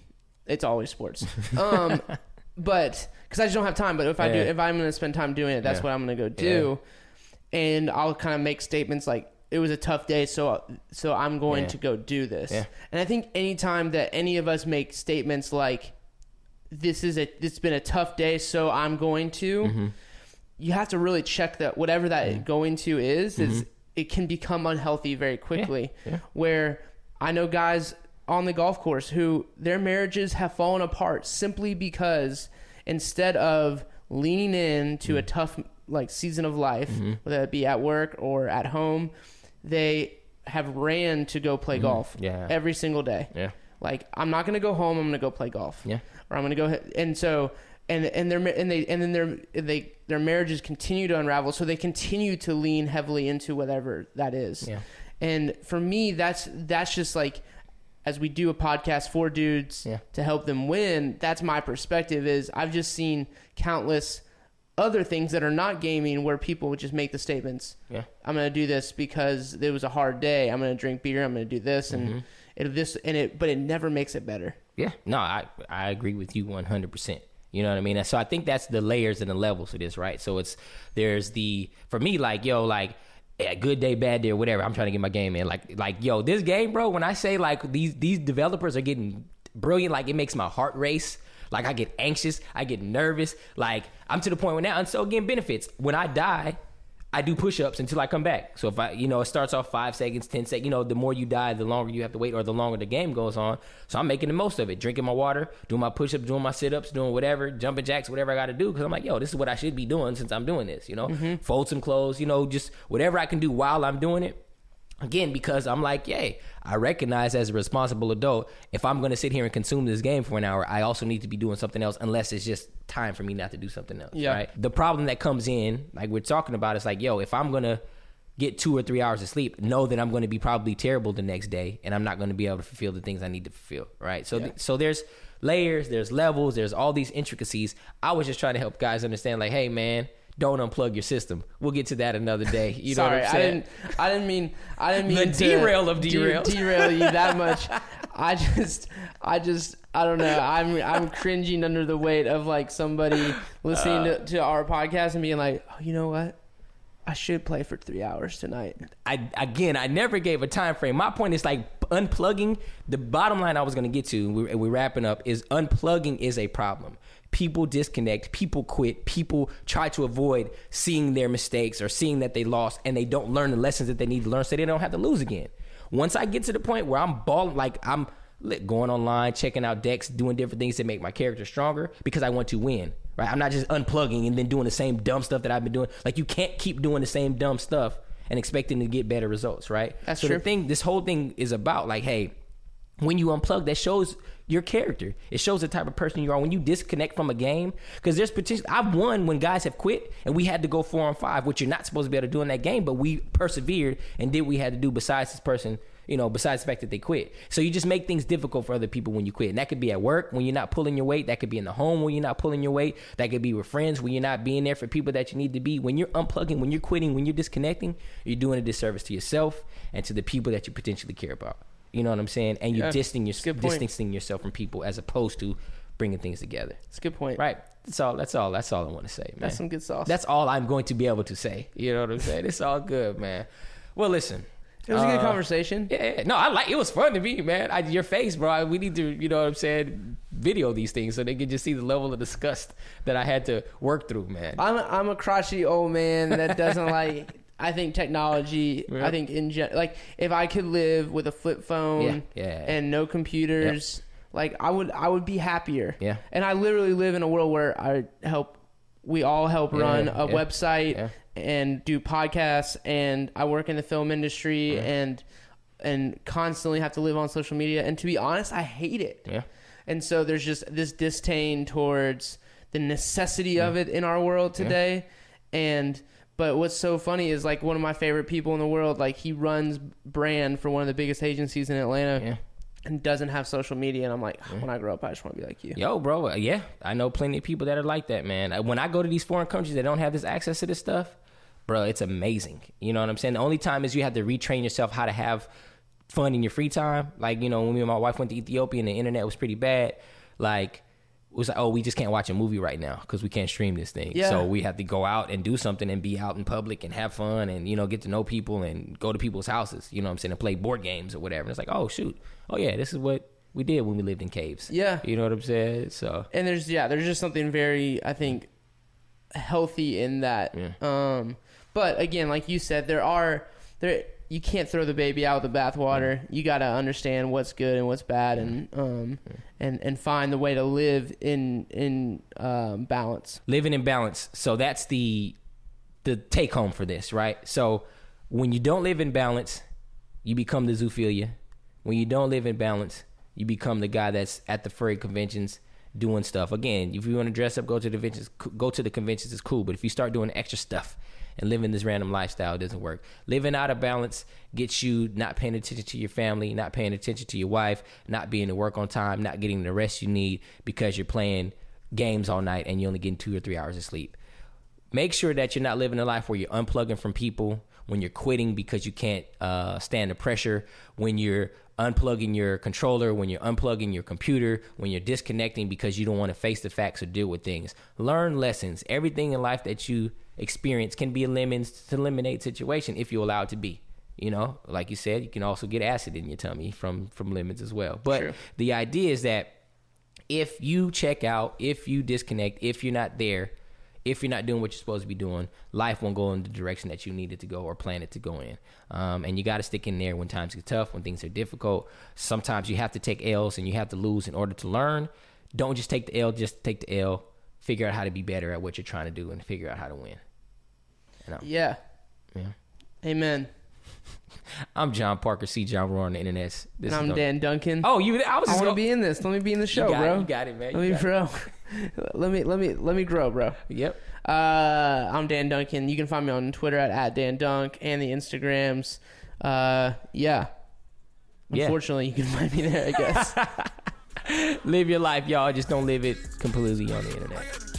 it's always sports. But because I just don't have time. But if I do, if I'm going to spend time doing it, that's what I'm going to go do, and I'll kind of make statements like, it was a tough day, so I'm going to go do this. Yeah. And I think any time that any of us make statements like, it's been a tough day, so I'm going to, you have to really check that whatever that going to is it can become unhealthy very quickly. Yeah. Yeah. Where I know guys on the golf course who their marriages have fallen apart simply because instead of leaning in to a tough like season of life, whether it be at work or at home, they have ran to go play golf every single day. Yeah. Like, I'm not going to go home. I'm going to go play golf. Yeah. Or I'm going to go. And so, their marriages continue to unravel. So they continue to lean heavily into whatever that is. Yeah. And for me, that's just like, as we do a podcast for dudes to help them win, that's my perspective. Is I've just seen countless other things that are not gaming where people would just make the statements, I'm going to do this because it was a hard day. I'm going to drink beer. I'm going to do this and but it never makes it better. Yeah, no, I agree with you 100%. You know what I mean? So I think that's the layers and the levels of this, right? So for me, like, yo, like, yeah, good day, bad day, or whatever. I'm trying to get my game in. Like, yo, this game, bro, when I say like these developers are getting brilliant, like it makes my heart race. Like I get anxious, I get nervous. Like I'm to the point where now, and so again, benefits. When I die, I do push-ups until I come back. So if I, it starts off 5 seconds, 10 seconds. The more you die, the longer you have to wait, or the longer the game goes on. So I'm making the most of it, drinking my water, doing my push-ups, doing my sit-ups, doing whatever, jumping jacks, whatever I got to do. Because I'm like, yo, this is what I should be doing since I'm doing this. Fold some clothes, just whatever I can do while I'm doing it. Again, because I'm like, yay, I recognize as a responsible adult, if I'm going to sit here and consume this game for an hour, I also need to be doing something else, unless it's just time for me not to do something else, right? The problem that comes in, like we're talking about, is like, yo, if I'm going to get 2 or 3 hours of sleep, know that I'm going to be probably terrible the next day, and I'm not going to be able to fulfill the things I need to fulfill, right? So, so there's layers, there's levels, there's all these intricacies. I was just trying to help guys understand, like, hey, man, don't unplug your system. We'll get to that another day. You know what I'm saying? I didn't mean the derail of derail. Derail you that much. I just I don't know. I'm cringing under the weight of like somebody listening to our podcast and being like, oh, you know what? I should play for 3 hours tonight. I never gave a time frame. My point is like unplugging. The bottom line I was going to get to, and we're wrapping up, is unplugging is a problem. people disconnect, people quit, people try to avoid seeing their mistakes or seeing that they lost, and they don't learn the lessons that they need to learn so they don't have to lose again. Once I get to the point where I'm balling, like I'm going online, checking out decks, doing different things that make my character stronger because I want to win, right? I'm not just unplugging and then doing the same dumb stuff that I've been doing. Like, you can't keep doing the same dumb stuff and expecting to get better results, right? That's so true. The thing, this whole thing is about, like, hey, when you unplug, that shows your character. It shows the type of person you are. When you disconnect from a game, because there's potential. I've won when guys have quit and we had to go 4-on-5, which you're not supposed to be able to do in that game, but we persevered and did what we had to do besides this person, you know, besides the fact that they quit. So you just make things difficult for other people when you quit. And that could be at work when you're not pulling your weight. That could be in the home when you're not pulling your weight. That could be with friends when you're not being there for people that you need to be. When you're unplugging, when you're quitting, when you're disconnecting, you're doing a disservice to yourself and to the people that you potentially care about. You know what I'm saying? And you're distancing yourself from people as opposed to bringing things together. That's a good point. Right. That's all I want to say, man. That's some good sauce. That's all I'm going to be able to say. You know what I'm saying? It's all good, man. Well, listen. It was a good conversation. Yeah. No, it was fun to me, man. Your face, bro. We need to, you know what I'm saying, video these things so they can just see the level of disgust that I had to work through, man. I'm a crotchety old man that doesn't like... I think technology, yeah. I think in general, like, if I could live with a flip phone and no computers, like, I would be happier. Yeah. And I literally live in a world where we all help run a website and do podcasts, and I work in the film industry and constantly have to live on social media. And to be honest, I hate it. Yeah. And so there's just this disdain towards the necessity of it in our world today. Yeah. But what's so funny is, like, one of my favorite people in the world, like, he runs brand for one of the biggest agencies in Atlanta and doesn't have social media. And I'm like, when I grow up, I just want to be like you. Yo, bro. Yeah. I know plenty of people that are like that, man. When I go to these foreign countries that don't have this access to this stuff, bro, it's amazing. You know what I'm saying? The only time is you have to retrain yourself how to have fun in your free time. Like, you know, when me and my wife went to Ethiopia and the internet was pretty bad, like... It was like, oh, we just can't watch a movie right now because we can't stream this thing. Yeah. So we have to go out and do something and be out in public and have fun and, you know, get to know people and go to people's houses, you know what I'm saying, and play board games or whatever. And it's like, oh, shoot. Oh, yeah, this is what we did when we lived in caves. Yeah. You know what I'm saying? So. And there's just something very, I think, healthy in that. Yeah. But, again, like you said, you can't throw the baby out with the bathwater. You got to understand what's good and what's bad, and find the way to live in balance. Living in balance. So that's the take home for this, right? So when you don't live in balance, you become the zoophilia. When you don't live in balance, you become the guy that's at the furry conventions doing stuff. Again, if you want to dress up, go to the conventions is cool. But if you start doing extra stuff and living this random lifestyle, doesn't work. Living out of balance gets you not paying attention to your family, not paying attention to your wife, not being to work on time, not getting the rest you need because you're playing games all night and you're only getting 2 or 3 hours of sleep. Make sure that you're not living a life where you're unplugging from people, when you're quitting because you can't stand the pressure, when you're unplugging your controller, when you're unplugging your computer, when you're disconnecting because you don't want to face the facts or deal with things. Learn lessons. Everything in life that you experience can be eliminate situation if you're allowed to be. You know, like you said, you can also get acid in your tummy from lemons as well. But True. The idea is that if you check out, if you disconnect, if you're not there, if you're not doing what you're supposed to be doing, life won't go in the direction that you need it to go or plan it to go in. And you got to stick in there when times get tough, when things are difficult. Sometimes you have to take L's and you have to lose in order to learn. Don't just take the L, just take the L. Figure out how to be better at what you're trying to do and figure out how to win. No. Yeah. Yeah. Amen. I'm John Parker, C. John Roar on the internet. And I'm Dan Duncan. Oh, you! I want to be in this. Let me be in the show, bro. You got it, man. Let me grow, bro. Yep. I'm Dan Duncan. You can find me on Twitter at @DanDunk and the Instagrams. Unfortunately, you can find me there, I guess. Live your life, y'all. Just don't live it completely on the internet.